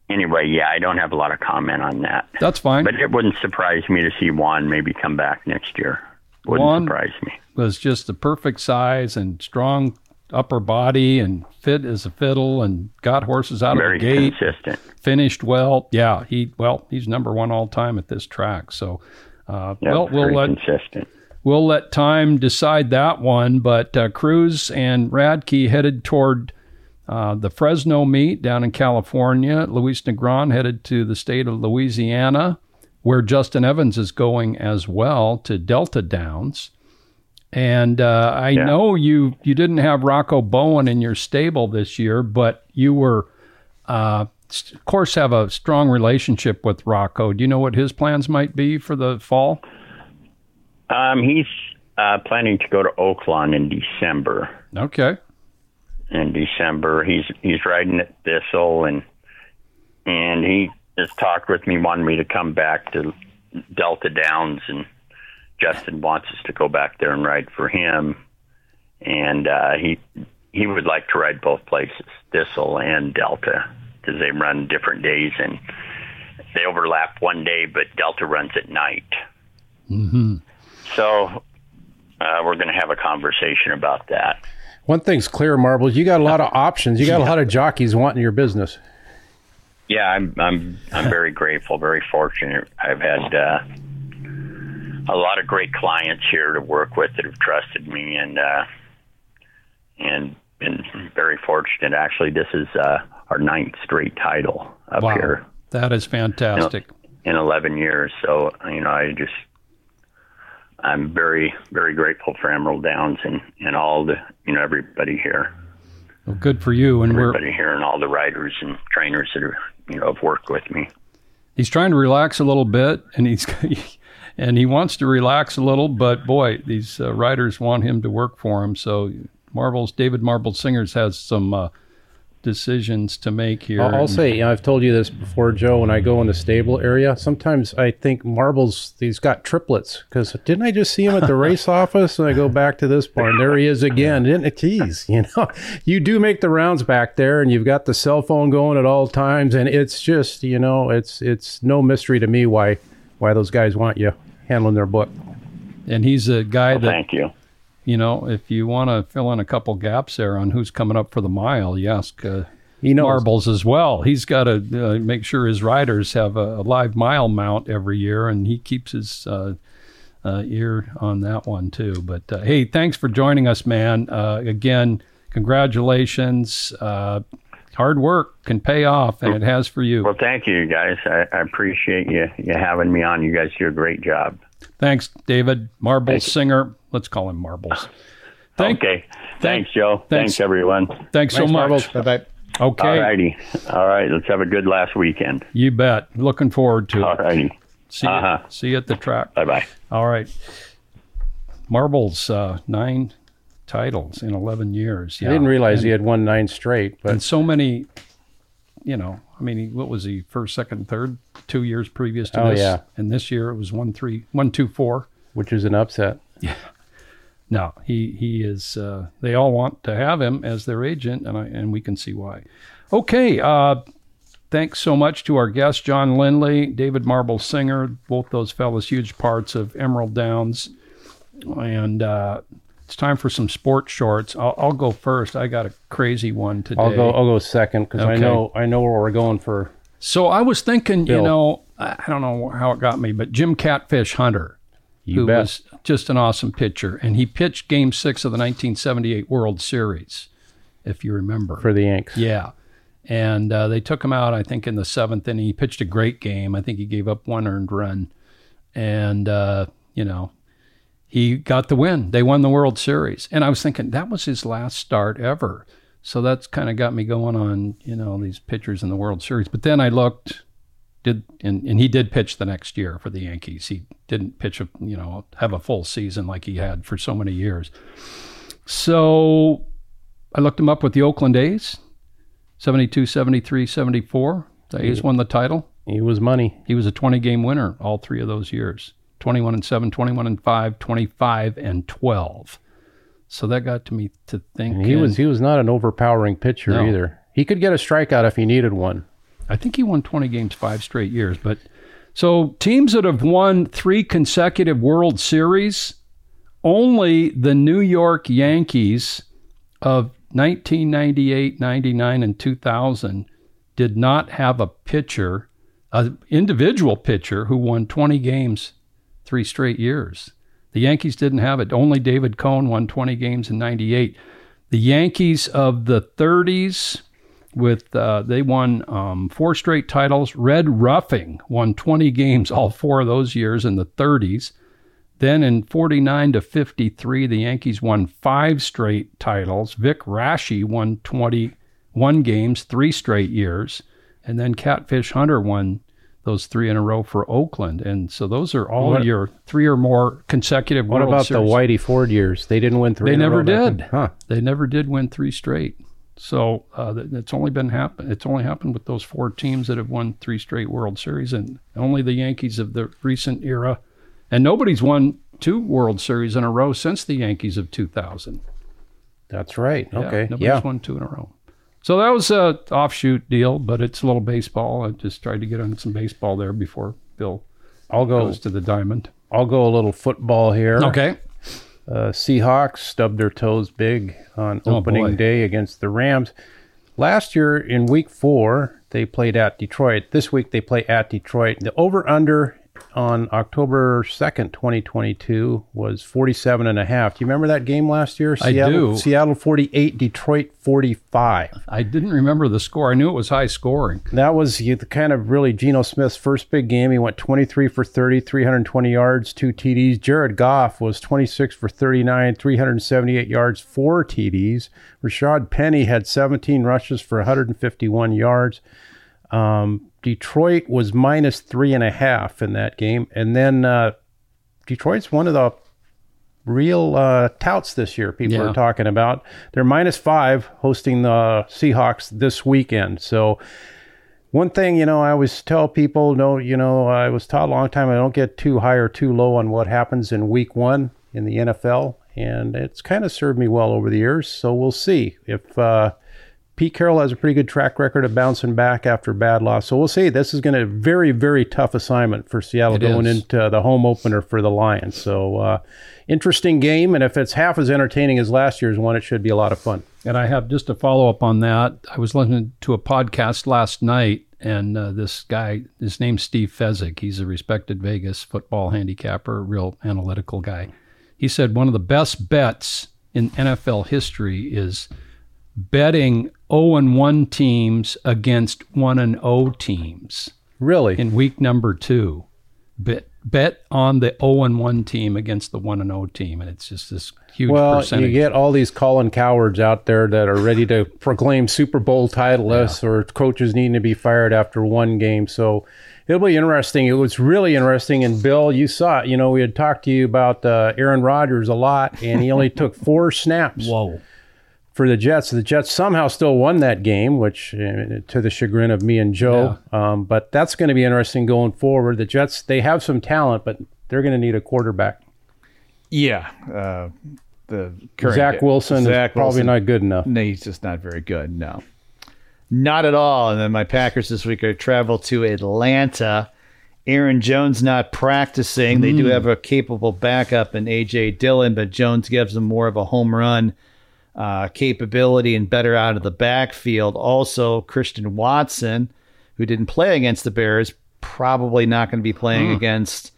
anyway, yeah, I don't have a lot of comment on that. That's fine. But it wouldn't surprise me to see Juan maybe come back next year. Wouldn't surprise me. Was just the perfect size and strong upper body and fit as a fiddle and got horses out of the gate. Very consistent. Finished well. Yeah, he's number one all time at this track. So, consistent. We'll let time decide that one. But Cruz and Radke headed toward the Fresno meet down in California. Luis Negron headed to the state of Louisiana, where Justin Evans is going as well, to Delta Downs. And I know you didn't have Rocco Bowen in your stable this year, but you were, of course, have a strong relationship with Rocco. Do you know what his plans might be for the fall? He's planning to go to Oaklawn in December. Okay. In December, he's riding at Thistle, and he just talked with me, wanted me to come back to Delta Downs, and Justin wants us to go back there and ride for him. And he would like to ride both places, Thistle and Delta, because they run different days and they overlap one day, but Delta runs at night. Mm-hmm. So we're going to have a conversation about that. One thing's clear, Marbles, you got a lot of options. You got a lot of jockeys wanting your business. Yeah, I'm very grateful, very fortunate. I've had a lot of great clients here to work with that have trusted me, and been very fortunate. Actually, this is our ninth straight title up here. That is fantastic. In 11 years, so I'm very, very grateful for Emerald Downs and all the everybody here. Well, good for you, and everybody here, and all the riders and trainers that are have worked with me. He's trying to relax a little bit, and he wants to relax a little, but boy, these riders want him to work for him. So, David Marbles Singers has some decisions to make here. I'll say, I've told you this before, Joe, when I go in the stable area, sometimes I think Marbles, he's got triplets, because didn't I just see him at the race office? And I go back to this barn, there he is again. Geez, you do make the rounds back there, and you've got the cell phone going at all times, and it's just, it's no mystery to me why those guys want you handling their book. And he's a guy that... Thank you. If you want to fill in a couple gaps there on who's coming up for the mile, you ask Marbles as well. He's got to make sure his riders have a live mile mount every year, and he keeps his ear on that one too. But hey, thanks for joining us, man. Again, congratulations. Hard work can pay off, and it has for you. Well, thank you, guys. I appreciate you having me on. You guys do a great job. Thanks, David. Marbles Singer. Let's call him Marbles. Okay. Thanks, Joe. Thanks, everyone. Thanks so much. Marbles. Bye-bye. Okay. All righty. All right. Let's have a good last weekend. You bet. Looking forward to it. All righty. See you at the track. Bye-bye. All right. Marbles, 9 titles in 11 years. Yeah. I didn't realize he had won 9 straight. But... And so many, what was he, first, second, third, 2 years previous to this? Yeah. And this year it was 1-3, 1-2-4. Which is an upset. Yeah. No, he is, they all want to have him as their agent, and we can see why. Okay, thanks so much to our guests, John Lindley, David Marbles Singer, both those fellas, huge parts of Emerald Downs. And it's time for some sports shorts. I'll go first. I got a crazy one today. I'll go second, because okay. I know where we're going for. So I was thinking, Bill. I don't know how it got me, but Jim Catfish Hunter. You who bet. Was just an awesome pitcher. And he pitched Game 6 of the 1978 World Series, if you remember. For the Yanks. Yeah. And they took him out, I think, in the 7th inning. He pitched a great game. I think he gave up 1 earned run. And, he got the win. They won the World Series. And I was thinking, that was his last start ever. So that's kind of got me going on, these pitchers in the World Series. But then I looked... And he did pitch the next year for the Yankees. He didn't pitch, have a full season like he had for so many years. So I looked him up with the Oakland A's, 72, 73, 74. The A's won the title. He was money. He was a 20-game winner all 3 of those years, 21-7, 21-5, 25-12. So that got to me to think. And he was not an overpowering pitcher either. He could get a strikeout if he needed one. I think he won 20 games 5 straight years. But so teams that have won 3 consecutive World Series, only the New York Yankees of 1998, 99, and 2000 did not have a pitcher, an individual pitcher who won 20 games 3 straight years. The Yankees didn't have it. Only David Cone won 20 games in 98. The Yankees of the 30s... With they won 4 straight titles. Red Ruffing won 20 games all 4 of those years in the 30s. Then in 49-53, the Yankees won 5 straight titles. Vic Raschi won 21 games 3 straight years, and then Catfish Hunter won those 3 in a row for Oakland. And so those are all your 3 or more consecutive. What about the Whitey Ford years? They didn't win 3. They never did. Huh? They never did win 3 straight. So it's only happened with those four teams that have won three straight World Series, and only the Yankees of the recent era. And nobody's won two World Series in a row since the Yankees of 2000. That's right. Yeah, okay. Nobody's won two in a row. So that was an offshoot deal, but it's a little baseball. I just tried to get on some baseball there before Bill goes to the diamond. I'll go a little football here. Okay. Seahawks stubbed their toes big on opening day against the Rams. Last year in week 4, they played at Detroit. This week they play at Detroit. The over-under on October 2nd, 2022 was 47.5. Do you remember that game last year? I do. Seattle 48, Detroit 45. I didn't remember the score. I knew it was high scoring. That was the kind of really Geno Smith's first big game. He went 23 for 30, 320 yards, 2 TDs. Jared Goff was 26 for 39, 378 yards, 4 TDs. Rashad Penny had 17 rushes for 151 yards. Detroit was minus 3.5 in that game. And then Detroit's one of the real touts this year people are talking about. They're minus 5 hosting the Seahawks this weekend. So one thing, I always tell people, I was taught a long time, I don't get too high or too low on what happens in week 1 in the NFL. And it's kind of served me well over the years. So we'll see if... Pete Carroll has a pretty good track record of bouncing back after bad loss. So we'll see. This is going to be a very, very tough assignment for Seattle going into the home opener for the Lions. So interesting game. And if it's half as entertaining as last year's one, it should be a lot of fun. And I have just a follow-up on that. I was listening to a podcast last night, and this guy, his name's Steve Fezzik. He's a respected Vegas football handicapper, real analytical guy. He said one of the best bets in NFL history is betting 0-1 teams against 1-0 teams. Really? In week number 2. Bet on the 0-1 team against the 1-0 team, and it's just this huge percentage. You get all these Colin cowards out there that are ready to proclaim Super Bowl titleists or coaches needing to be fired after one game. So it'll be interesting. It was really interesting. And Bill, you saw it. We had talked to you about Aaron Rodgers a lot, and he only took 4 snaps. Whoa. For the Jets. The Jets somehow still won that game, which to the chagrin of me and Joe. Yeah. But that's going to be interesting going forward. The Jets, they have some talent, but they're going to need a quarterback. Yeah. The current Zach Wilson is probably not good enough. No, he's just not very good. No, not at all. And then my Packers this week are travel to Atlanta. Aaron Jones not practicing. They do have a capable backup in A.J. Dillon, but Jones gives them more of a home run capability and better out of the backfield. Also, Christian Watson, who didn't play against the Bears, probably not going to be playing against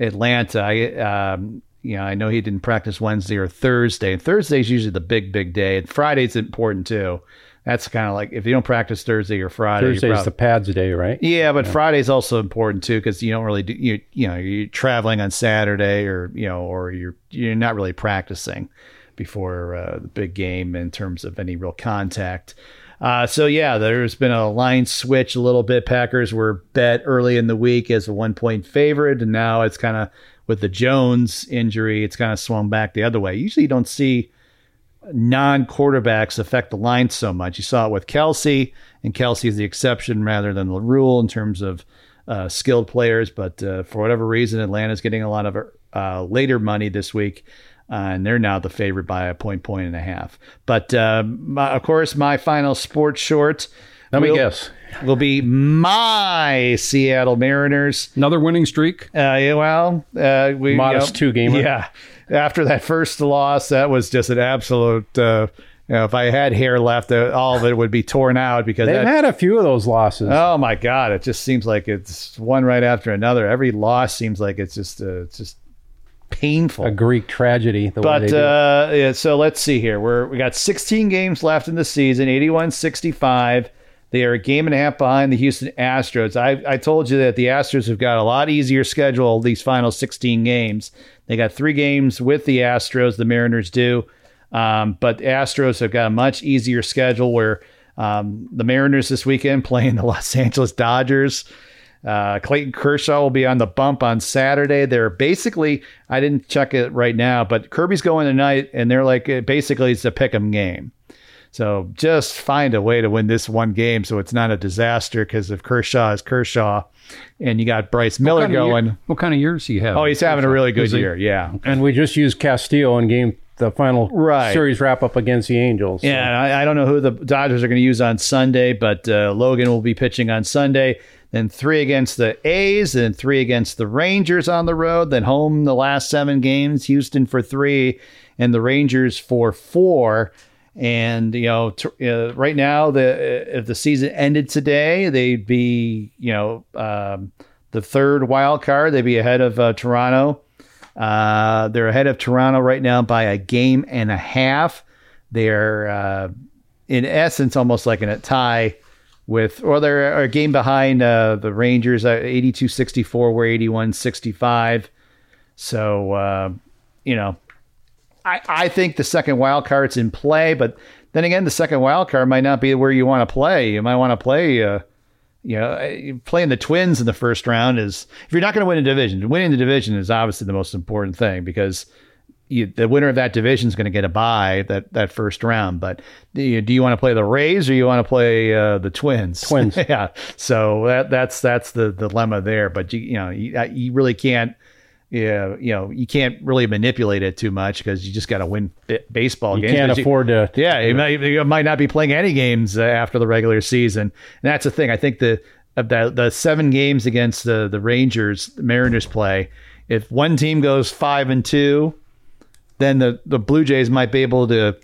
Atlanta. I know he didn't practice Wednesday or Thursday. Thursday's usually the big day, and Friday's important too. That's kind of like if you don't practice Thursday or Friday. Thursday's the pads day, right? Yeah, but Friday's also important too, because you don't really do, you're traveling on Saturday, or or you're not really practicing before the big game in terms of any real contact. There's been a line switch a little bit. Packers were bet early in the week as a 1-point favorite, and now it's kind of, with the Jones injury, it's kind of swung back the other way. Usually you don't see non-quarterbacks affect the line so much. You saw it with Kelsey, and Kelsey is the exception rather than the rule in terms of skilled players, but for whatever reason, Atlanta's getting a lot of later money this week. And they're now the favorite by a point and a half. But, of course, my final sports short. Let me guess. Will be my Seattle Mariners. Another winning streak. Modest two-gamer. Yeah. After that first loss, that was just an absolute... if I had hair left, all of it would be torn out, because they've had a few of those losses. Oh my God! It just seems like it's one right after another. Every loss seems like it's just painful, a Greek tragedy. So let's see here. We got 16 games left in the season. 81-65. They are a game and a half behind the Houston Astros. I told you that the Astros have got a lot easier schedule these final 16 games. They got 3 games with the Astros. The Mariners do, but the Astros have got a much easier schedule. Where the Mariners this weekend playing the Los Angeles Dodgers. Clayton Kershaw will be on the bump on Saturday. They're basically, I didn't check it right now, but Kirby's going tonight, and they're like, basically it's a pick 'em game. So just find a way to win this one game so it's not a disaster, because if Kershaw is Kershaw and you got Bryce Miller what kind of years do you have? Oh, he's having a really good year, yeah. And we just used Castillo in game, the final series wrap-up against the Angels. So. Yeah, I don't know who the Dodgers are going to use on Sunday, but Logan will be pitching on Sunday. Then 3 against the A's, then 3 against the Rangers on the road, then home the last 7 games, Houston for 3 and the Rangers for 4. And, you know, right now, if the season ended today, they'd be, you know, the third wild card. They'd be ahead of Toronto. They're ahead of Toronto right now by a game and a half. They're, in essence, almost like in a tie with, or they're a game behind the Rangers, 82-64, we're 81-65. So, you know. I think the second wild card's in play, but then again, the second wild card might not be where you want to play. You might want to play, you know, playing the Twins in the first round is, if you're not going to win a division, winning the division is obviously the most important thing, because the winner of that division is going to get a bye that first round. But do you want to play the Rays or you want to play the Twins? Twins. Yeah. So that's the dilemma there. But, you really can't. Yeah, you know, you can't really manipulate it too much because you just got to win baseball games. You can't afford to. Yeah, you might not be playing any games after the regular season. And that's the thing. I think the 7 games against the Rangers, the Mariners play, if one team goes 5-2, then the Blue Jays might be able to,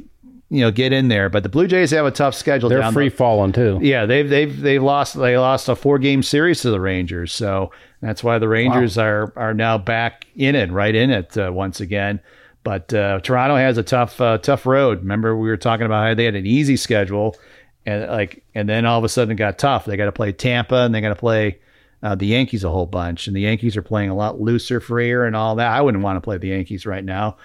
you know, get in there. But the Blue Jays have a tough schedule. They're free falling too. Yeah, they lost a 4-game series to the Rangers. So that's why the Rangers are now back in it, right in it once again. But Toronto has a tough road. Remember, we were talking about how they had an easy schedule, and then all of a sudden it got tough. They got to play Tampa, and they got to play the Yankees a whole bunch. And the Yankees are playing a lot looser, freer, and all that. I wouldn't want to play the Yankees right now.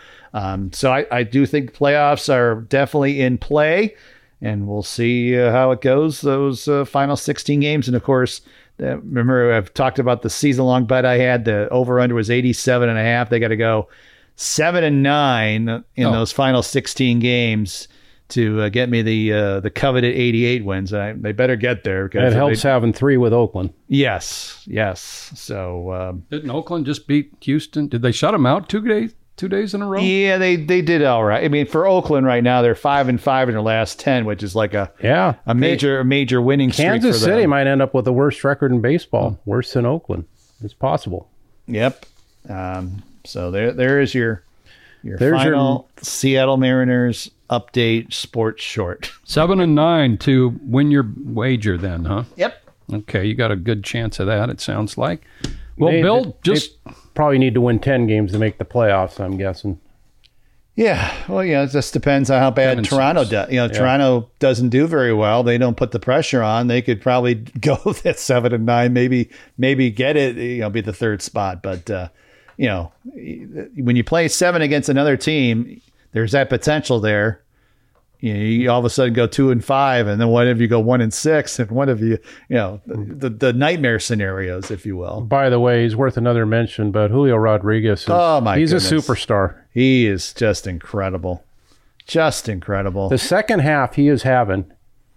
So I do think playoffs are definitely in play, and we'll see how it goes, those final 16 games. And, of course, remember I've talked about the season-long bet I had. The over-under was 87.5. They got to go 7-9 in those final 16 games to get me the coveted 88 wins. They better get there. Because it helps having 3 with Oakland. Yes. So didn't Oakland just beat Houston? Did they shut them out 2 days? 2 days in a row? Yeah, they did all right. I mean, for Oakland right now, they're 5-5 in their last 10, which is like a major winning streak for them. Kansas City might end up with the worst record in baseball, worse than Oakland. It's possible. Yep. So there is your final Seattle Mariners update sports short. 7-9 to win your wager then, huh? Yep. Okay, you got a good chance of that, it sounds like. Well, Bill, they probably need to win 10 games to make the playoffs, I'm guessing. Yeah. Well, yeah, it just depends on how bad Toronto does. You know, Toronto doesn't do very well. They don't put the pressure on. They could probably go that 7-9, maybe get it, you know, be the third spot. But, you know, when you play 7 against another team, there's that potential there. You know, you all of a sudden go 2-5, and then what if you go 1-6, and what if you know, the nightmare scenarios, if you will. By the way, he's worth another mention, but Julio Rodriguez, he's a superstar. He is just incredible. The second half he is having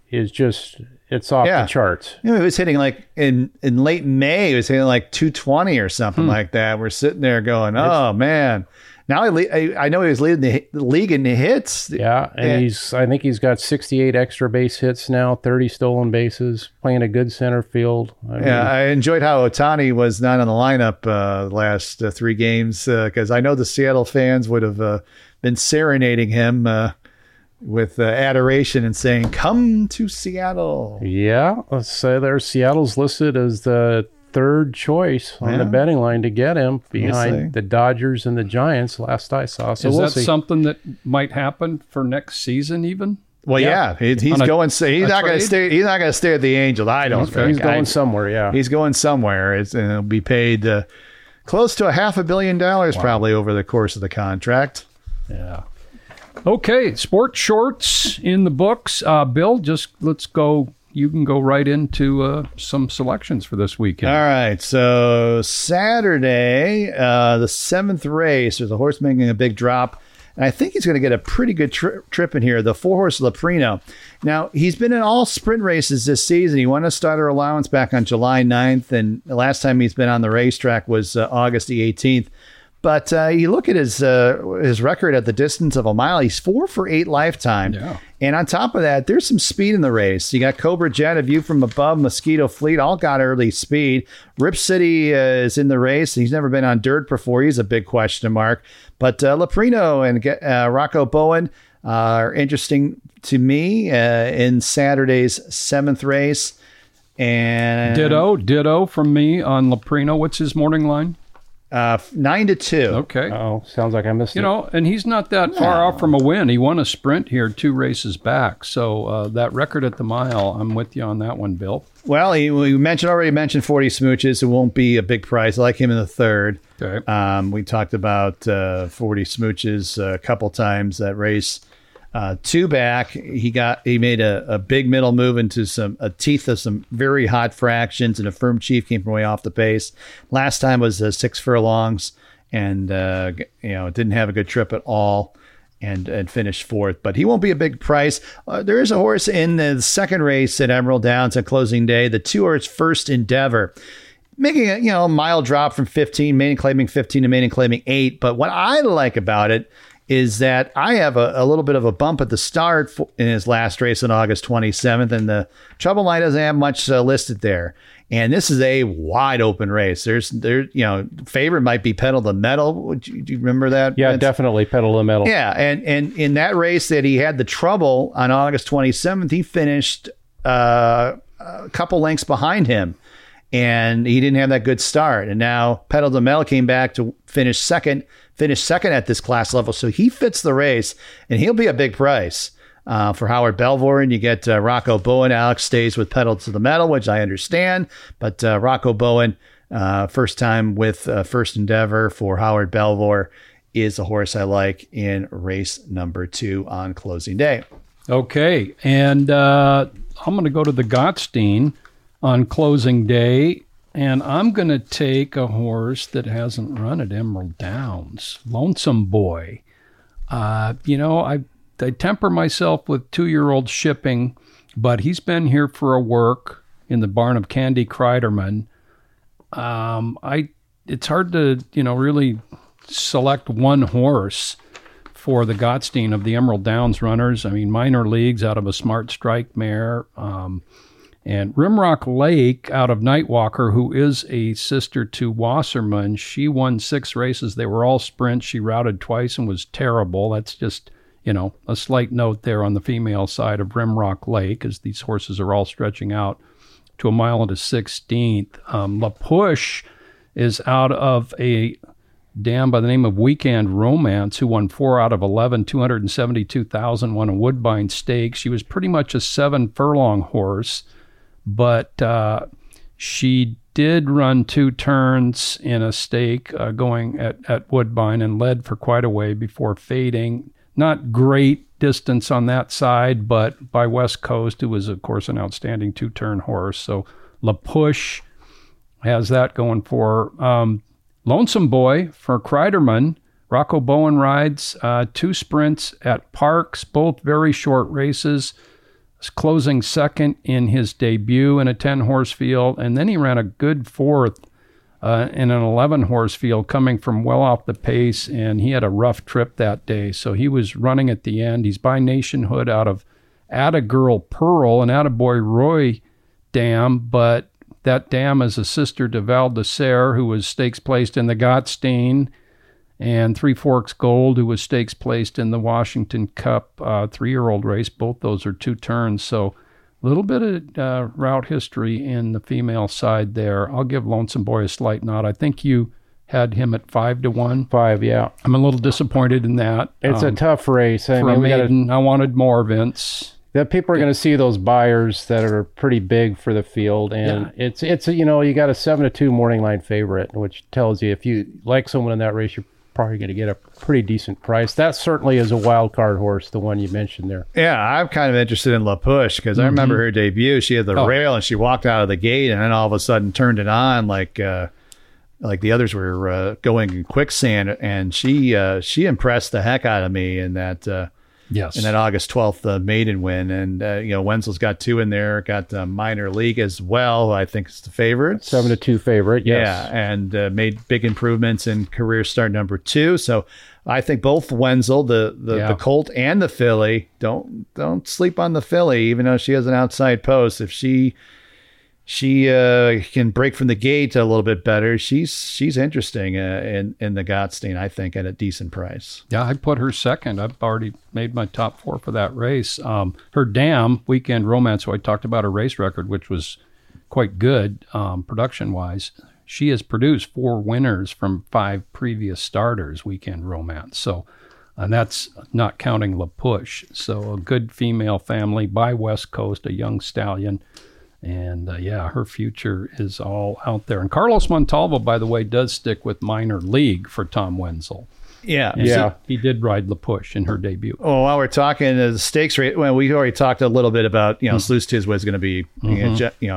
is just, it's off the charts. You know, he was hitting like in late May, he was hitting like 220 or something like that. We're sitting there going, man. Now I know he was leading the league in the hits. Yeah, and I think he's got 68 extra base hits now, 30 stolen bases, playing a good center field. I enjoyed how Ohtani was not on the lineup last 3 games because I know the Seattle fans would have been serenading him with adoration and saying, "Come to Seattle." Yeah, let's say Seattle's listed as the third choice on the betting line to get him behind the Dodgers and the Giants last I saw. So Is that something that might happen for next season even? Well, he's not going to stay at the Angels. I don't think. He's going somewhere, He's going somewhere. And he'll be paid close to $500 million probably over the course of the contract. Yeah. Okay, sports shorts in the books. Bill, let's go. You can go right into some selections for this weekend. All right. So Saturday, the 7th race, there's a horse making a big drop And I think he's going to get a pretty good trip in here, the four-horse Leprino. Now, he's been in all sprint races this season. He won a starter allowance back on July 9th, and the last time he's been on the racetrack was August the 18th. But you look at his record at the distance of a mile, he's 4 for 8 lifetime. Yeah. And on top of that, there's some speed in the race. You got Cobra Jet, A View from Above, Mosquito Fleet, all got early speed. Rip City is in the race. He's never been on dirt before. He's a big question mark. But Leprino and Rocco Bowen are interesting to me in Saturday's 7th race. And Ditto from me on Leprino. What's his morning line? 9-2. Okay. Oh, sounds like I missed it. You know, and he's not that far off from a win. He won a sprint here 2 races back. So that record at the mile, I'm with you on that one, Bill. Well, we already mentioned 40 Smooches. It won't be a big prize. I like him in the third. Okay. We talked about 40 Smooches a couple times that race. 2 back, he made a big middle move into some teeth of some very hot fractions, and A Firm Chief came from way off the pace. Last time was 6 furlongs, and didn't have a good trip at all, and finished 4th. But he won't be a big price. There is a horse in the second race at Emerald Downs on closing day, the 2-horse First Endeavor, making a mile drop from 15, maiden claiming 15 to maiden claiming 8. But what I like about it is that I have a little bit of a bump at the start in his last race on August 27th, and the trouble line doesn't have much listed there. And this is a wide open race. Favorite might be Pedal to Metal. Do you remember that? Yeah, Vince? Definitely Pedal to Metal. Yeah, and in that race that he had the trouble on August 27th, he finished a couple lengths behind him. And he didn't have that good start. And now Pedal to Metal came back to finish second at this class level. So he fits the race, and he'll be a big price. For Howard Belvorin, you get Rocco Bowen. Alex stays with Pedal to the Metal, which I understand. But Rocco Bowen, first time with First Endeavor for Howard Belvor, is a horse I like in race number 2 on closing day. Okay. And I'm going to go to the Gottstein on closing day, and I'm going to take a horse that hasn't run at Emerald Downs, Lonesome Boy. I temper myself with 2-year-old shipping, but he's been here for a work in the barn of Candy Kreiderman. It's hard to, really select one horse for the Gottstein of the Emerald Downs runners. I mean, Minor Leagues out of a Smart Strike mare, and Rimrock Lake out of Nightwalker, who is a sister to Wasserman. She won 6 races. They were all sprints. She routed twice and was terrible. That's just, a slight note there on the female side of Rimrock Lake, as these horses are all stretching out to a mile and a 16th. La Push is out of a dam by the name of Weekend Romance, who won 4 out of 11, $272,000, won a Woodbine Stakes. She was pretty much a 7-furlong horse. But she did run 2 turns in a stake going at Woodbine and led for quite a way before fading. Not great distance on that side, but by West Coast, it was, of course, an outstanding 2-turn horse. So La Push has that going for her. Lonesome Boy for Kreiderman. Rocco Bowen rides 2 sprints at Parks, both very short races. Closing second in his debut in a 10-horse field, and then he ran a good 4th in an 11-horse field, coming from well off the pace, and he had a rough trip that day, so he was running at the end. He's by Nationhood out of Attagirl Pearl and Attaboy Roy Dam, but that dam is a sister to Val de Serre, who was stakes placed in the Gottstein, and Three Forks Gold, who was stakes placed in the Washington Cup 3-year-old race. Both those are 2 turns. So a little bit of route history in the female side there. I'll give Lonesome Boy a slight nod. I think you had him at 5-1. 5, yeah. I'm a little disappointed in that. It's a tough race. I wanted more, Vince. That people are going to see those buyers that are pretty big for the field, and it's you got a 7-2 morning line favorite, which tells you if you like someone in that race, you're probably going to get a pretty decent price. That certainly is a wild card horse, the one you mentioned there. Yeah, I'm kind of interested in La Push because I remember her debut. She had the rail and she walked out of the gate and then all of a sudden turned it on like like the others were going in quicksand, and she impressed the heck out of me in that in that August 12th maiden win. And Wenzel's got two in there, got minor league as well, I think is the favorite, 7-2 favorite. Yes. Yeah, and made big improvements in career start number 2. So I think both Wenzel, the colt and the filly, don't sleep on the filly, even though she has an outside post. If she can break from the gate a little bit better, she's interesting in the Godstein, I think, at a decent price. Yeah, I'd put her second. I've already made my top 4 for that race. Her dam, Weekend Romance, who I talked about, her race record, which was quite good production-wise. She has produced 4 winners from 5 previous starters, Weekend Romance. So, and that's not counting La Push. So a good female family by West Coast, a young stallion. And her future is all out there. And Carlos Montalvo, by the way, does stick with minor league for Tom Wenzel. Yeah. And he did ride La Push in her debut. Oh, while we're talking the stakes rate, well, we already talked a little bit about, Slew's Tiz Whiz is going to be,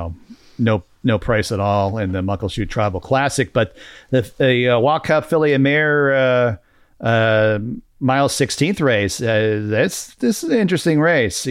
no price at all in the Muckleshoot Tribal Classic. But the Walk Cup Filly and Mare Miles 16th race, this is an interesting race.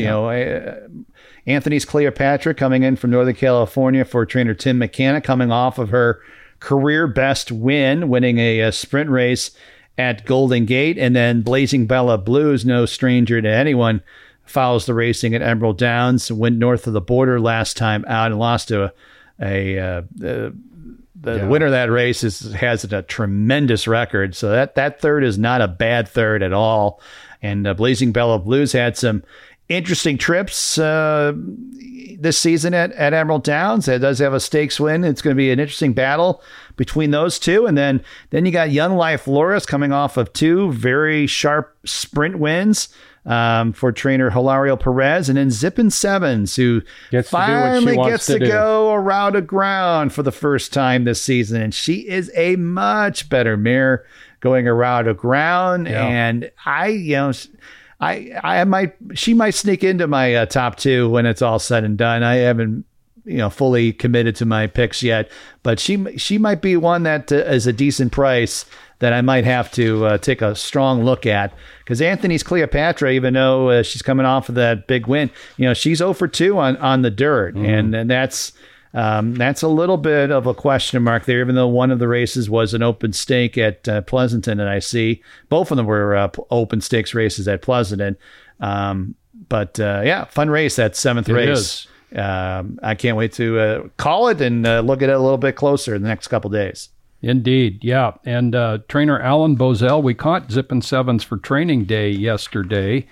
Anthony's Cleopatra coming in from Northern California for trainer Tim McKenna, coming off of her career best win, winning a sprint race at Golden Gate. And then Blazing Bella Blue is no stranger to anyone, follows the racing at Emerald Downs, went north of the border last time out and lost to the winner of that race has a tremendous record. So that third is not a bad third at all. And Blazing Bella Blue's had some interesting trips this season at Emerald Downs. That does have a stakes win. It's going to be an interesting battle between those two. And then you got Young Life Loris coming off of 2 very sharp sprint wins for trainer Hilario Perez. And then Zipping Sevens, who finally gets to go around a ground for the first time this season. And she is a much better mare going around a ground. Yeah. And she might sneak into my top 2 when it's all said and done. I haven't, fully committed to my picks yet, but she might be one that is a decent price that I might have to take a strong look at, because Anthony's Cleopatra, even though she's coming off of that big win, she's 0-2 on the dirt. Mm. And that's a little bit of a question mark there, even though one of the races was an open stake at Pleasanton, and I see both of them were open stakes races at Pleasanton. Fun race, that 7th race. I can't wait to call it and look at it a little bit closer in the next couple days. Indeed, yeah. And trainer Alan Bozell, we caught Zippin' Sevens for training day yesterday,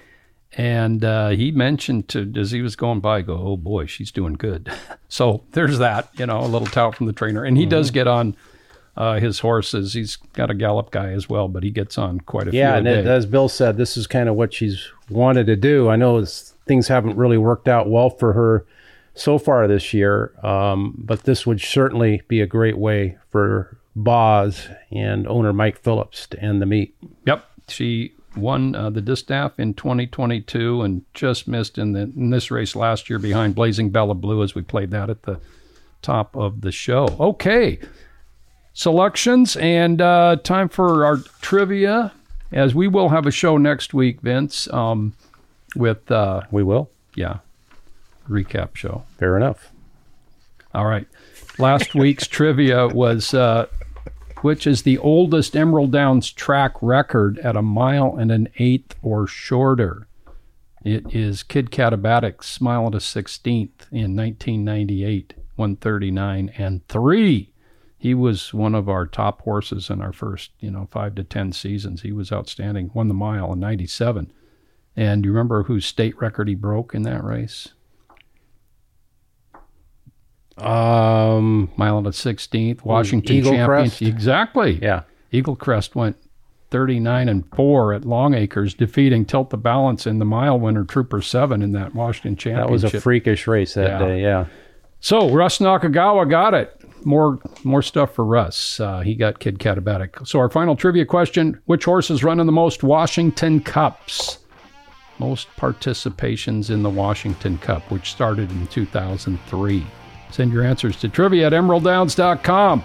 and he mentioned as he was going by, oh boy, she's doing good. So there's that, a little tout from the trainer. And he does get on his horses. He's got a gallop guy as well, but he gets on quite a few. Yeah, and as Bill said, this is kind of what she's wanted to do. I know things haven't really worked out well for her so far this year, but this would certainly be a great way for Boz and owner Mike Phillips to end the meet. Yep, she won the Distaff in 2022 and just missed in this race last year behind Blazing Bella Blue, as we played that at the top of the show. Okay, selections and time for our trivia, as we will have a show next week, Vince, with... we will? Yeah, recap show. Fair enough. All right, last week's trivia was... which is the oldest Emerald Downs track record at 1 1/8 miles or shorter. It is Kid Katabatic's Smile at a 16th in 1998, 139-3. He was one of our top horses in our first, 5 to 10 seasons. He was outstanding. Won the mile in 97. And you remember whose state record he broke in that race? Mile and a 16th, Washington Eagle champions. Crest. Exactly. Yeah. Eagle Crest went 39-4 at Long Acres, defeating Tilt the Balance in the mile winner Trooper 7 in that Washington championship. That was a freakish race that day. Yeah. So Russ Nakagawa got it. More stuff for Russ. He got Kid Katabatic. So our final trivia question: which horse is running the most Washington Cups? Most participations in the Washington Cup, which started in 2003. Send your answers to trivia@emeralddowns.com.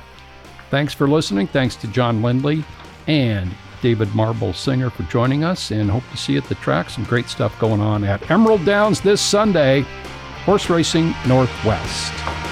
Thanks for listening. Thanks to John Lindley and David Marbles Singer for joining us, and hope to see you at the track. Some great stuff going on at Emerald Downs this Sunday, Horse Racing Northwest.